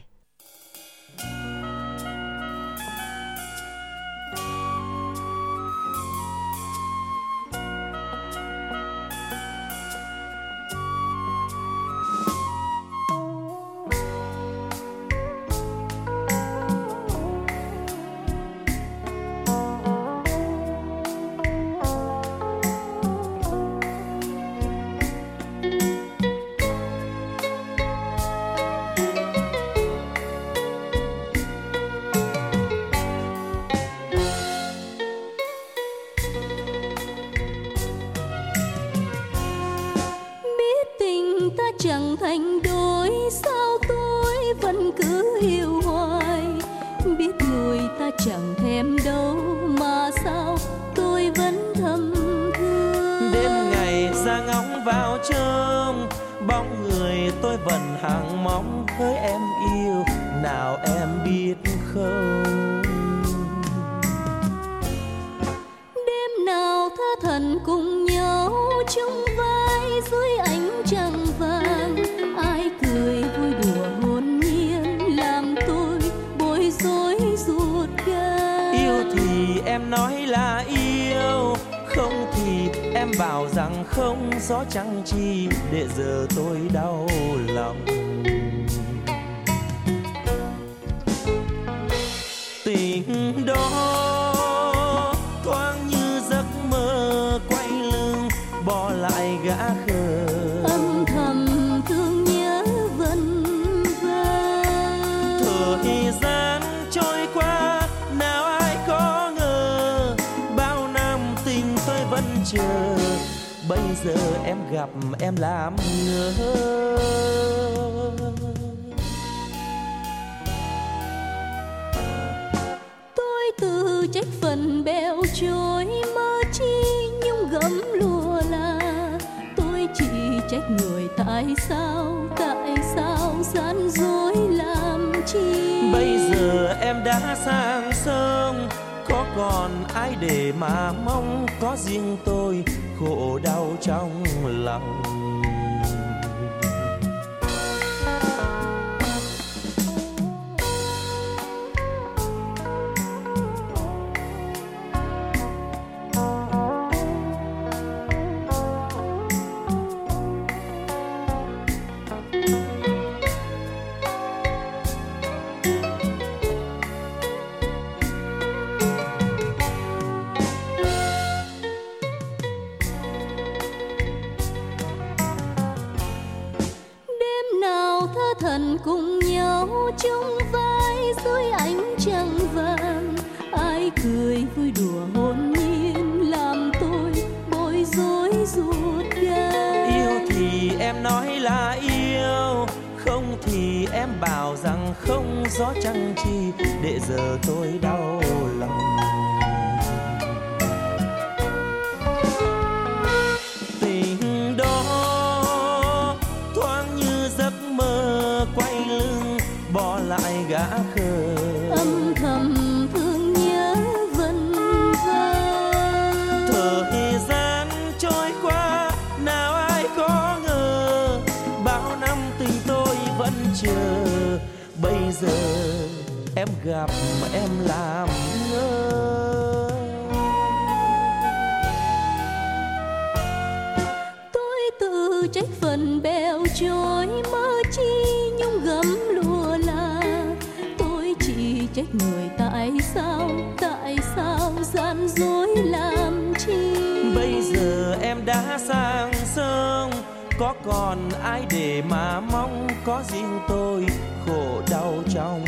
có còn ai để mà mong, có riêng tôi khổ đau trong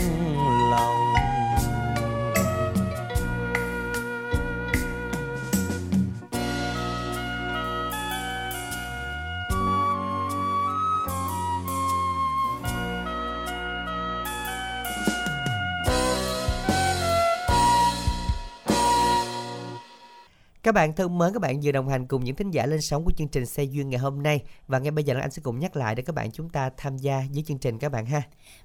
lòng. Các bạn thân mến, các bạn vừa đồng hành cùng những thính giả lên sóng của chương trình Se Duyên ngày hôm nay. Và ngay bây giờ anh sẽ cùng nhắc lại để các bạn chúng ta tham gia với chương trình các bạn ha.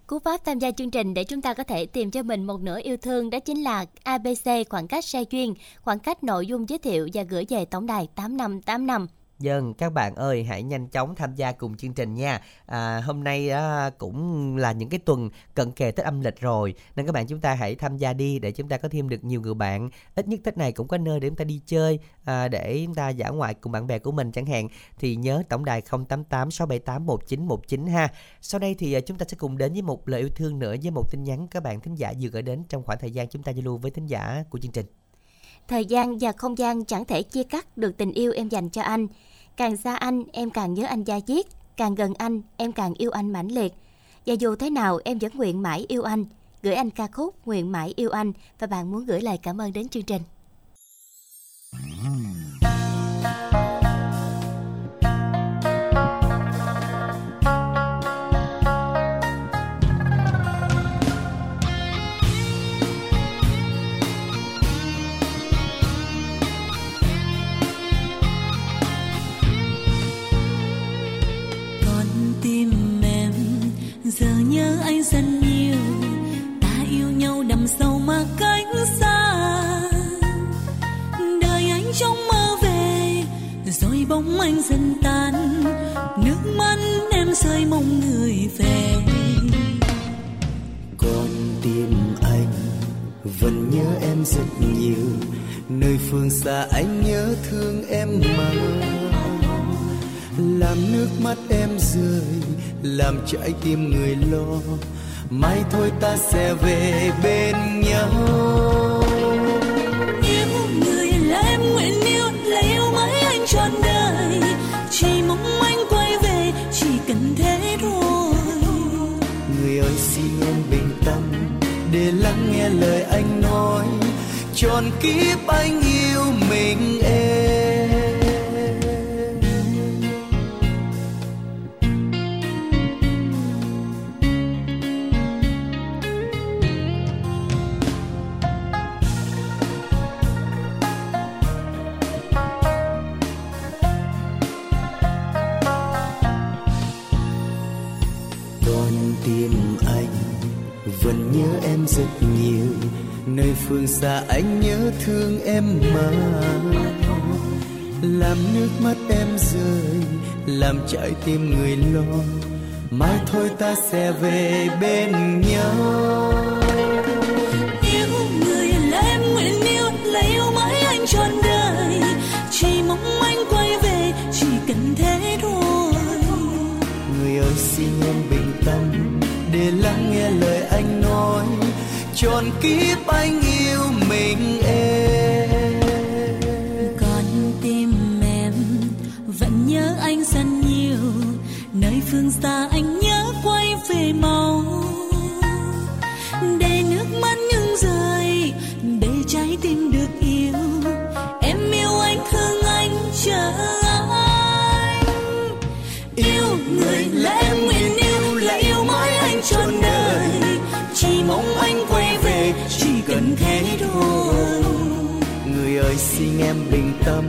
Cú pháp tham gia chương trình để chúng ta có thể tìm cho mình một nửa yêu thương đó chính là a bê xê khoảng cách Se Duyên, khoảng cách nội dung giới thiệu và gửi về tổng đài tám năm tám năm. Dân, các bạn ơi, hãy nhanh chóng tham gia cùng chương trình nha. À, hôm nay à, cũng là những cái tuần cận kề Tết âm lịch rồi, nên các bạn chúng ta hãy tham gia đi để chúng ta có thêm được nhiều người bạn. Ít nhất Tết này cũng có nơi để chúng ta đi chơi, à, để chúng ta dã ngoại cùng bạn bè của mình chẳng hạn. Thì nhớ tổng đài không tám tám sáu bảy tám một chín một chín ha. Sau đây thì chúng ta sẽ cùng đến với một lời yêu thương nữa, với một tin nhắn các bạn thính giả vừa gửi đến trong khoảng thời gian chúng ta giao lưu với thính giả của chương trình. Thời gian và không gian chẳng thể chia cắt được tình yêu em dành cho anh. Càng xa anh, em càng nhớ anh da diết. Càng gần anh, em càng yêu anh mãnh liệt. Và dù thế nào, em vẫn nguyện mãi yêu anh. Gửi anh ca khúc Nguyện Mãi Yêu Anh. Và bạn muốn gửi lời cảm ơn đến chương trình. Giờ nhớ anh rất nhiều, ta yêu nhau đằng sau mà cách xa. Đời anh trong mơ về, rồi bóng anh dần tan. Nước mắt em rơi mong người về. Con tim anh vẫn nhớ em rất nhiều. Nơi phương xa anh nhớ thương em mà. Làm nước mắt em rơi, làm trái tim người lo. Mai thôi ta sẽ về bên nhau. Yêu người là em nguyện yêu, là yêu mãi anh trọn đời. Chỉ mong anh quay về, chỉ cần thế thôi. Người ơi xin em bình tâm, để lắng nghe lời anh nói. Trọn kiếp anh yêu mình em. Vẫn nhớ em rất nhiều, nơi phương xa anh nhớ thương em mà. Làm nước mắt em rơi, làm trái tim người lo. Mai thôi ta sẽ về bên nhau. Yêu người là em nguyện yêu, là yêu mãi anh trọn đời. Chỉ mong anh quay về, chỉ cần thế thôi. Người ơi xin em bình tâm, để lắng nghe lời anh nói. Trọn kiếp anh yêu mình em. Con tim em vẫn nhớ anh rất nhiều. Nơi phương xa anh nhớ quay về mau. Để nước mắt ngừng rơi, để trái tim được yêu. Em yêu anh, thương anh, chờ anh. Yêu người là em nguyện yêu, là yêu mãi trọn đời. Chỉ mong anh quay về, chỉ cần thế thôi. Người ơi xin em bình tâm,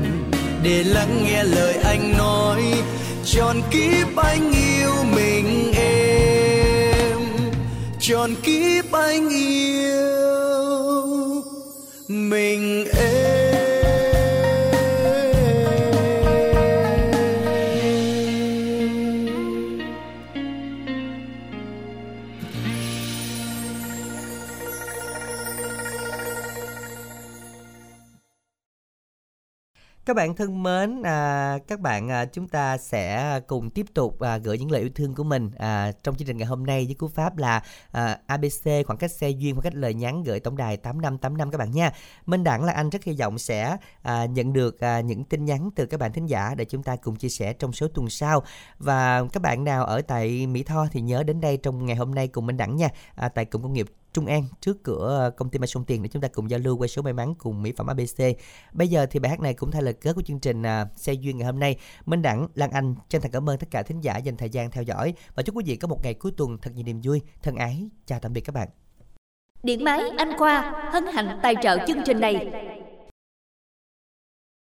để lắng nghe lời anh nói. Trọn kiếp anh yêu mình em. Trọn kiếp anh yêu mình em. Các bạn thân mến, à, các bạn à, chúng ta sẽ cùng tiếp tục à, gửi những lời yêu thương của mình à, trong chương trình ngày hôm nay với cú pháp là à, a bê xê khoảng cách xe duyên, khoảng cách lời nhắn gửi tổng đài tám năm tám năm các bạn nha. Minh Đẳng là anh rất hy vọng sẽ à, nhận được à, những tin nhắn từ các bạn thính giả để chúng ta cùng chia sẻ trong số tuần sau. Và các bạn nào ở tại Mỹ Tho thì nhớ đến đây trong ngày hôm nay cùng Minh Đẳng nha, à, tại cụm công nghiệp Trung An trước cửa công ty Mai Sơn Tiền để chúng ta cùng giao lưu qua số may mắn cùng Mỹ Phẩm a bê xê. Bây giờ thì bài hát này cũng thay lời kết của chương trình Se Duyên ngày hôm nay. Minh Đẳng, Lan Anh chân thành cảm ơn tất cả thính giả dành thời gian theo dõi và chúc quý vị có một ngày cuối tuần thật nhiều niềm vui. Thân ái chào tạm biệt các bạn. Điện máy Anh Khoa hân hạnh tài trợ chương trình này.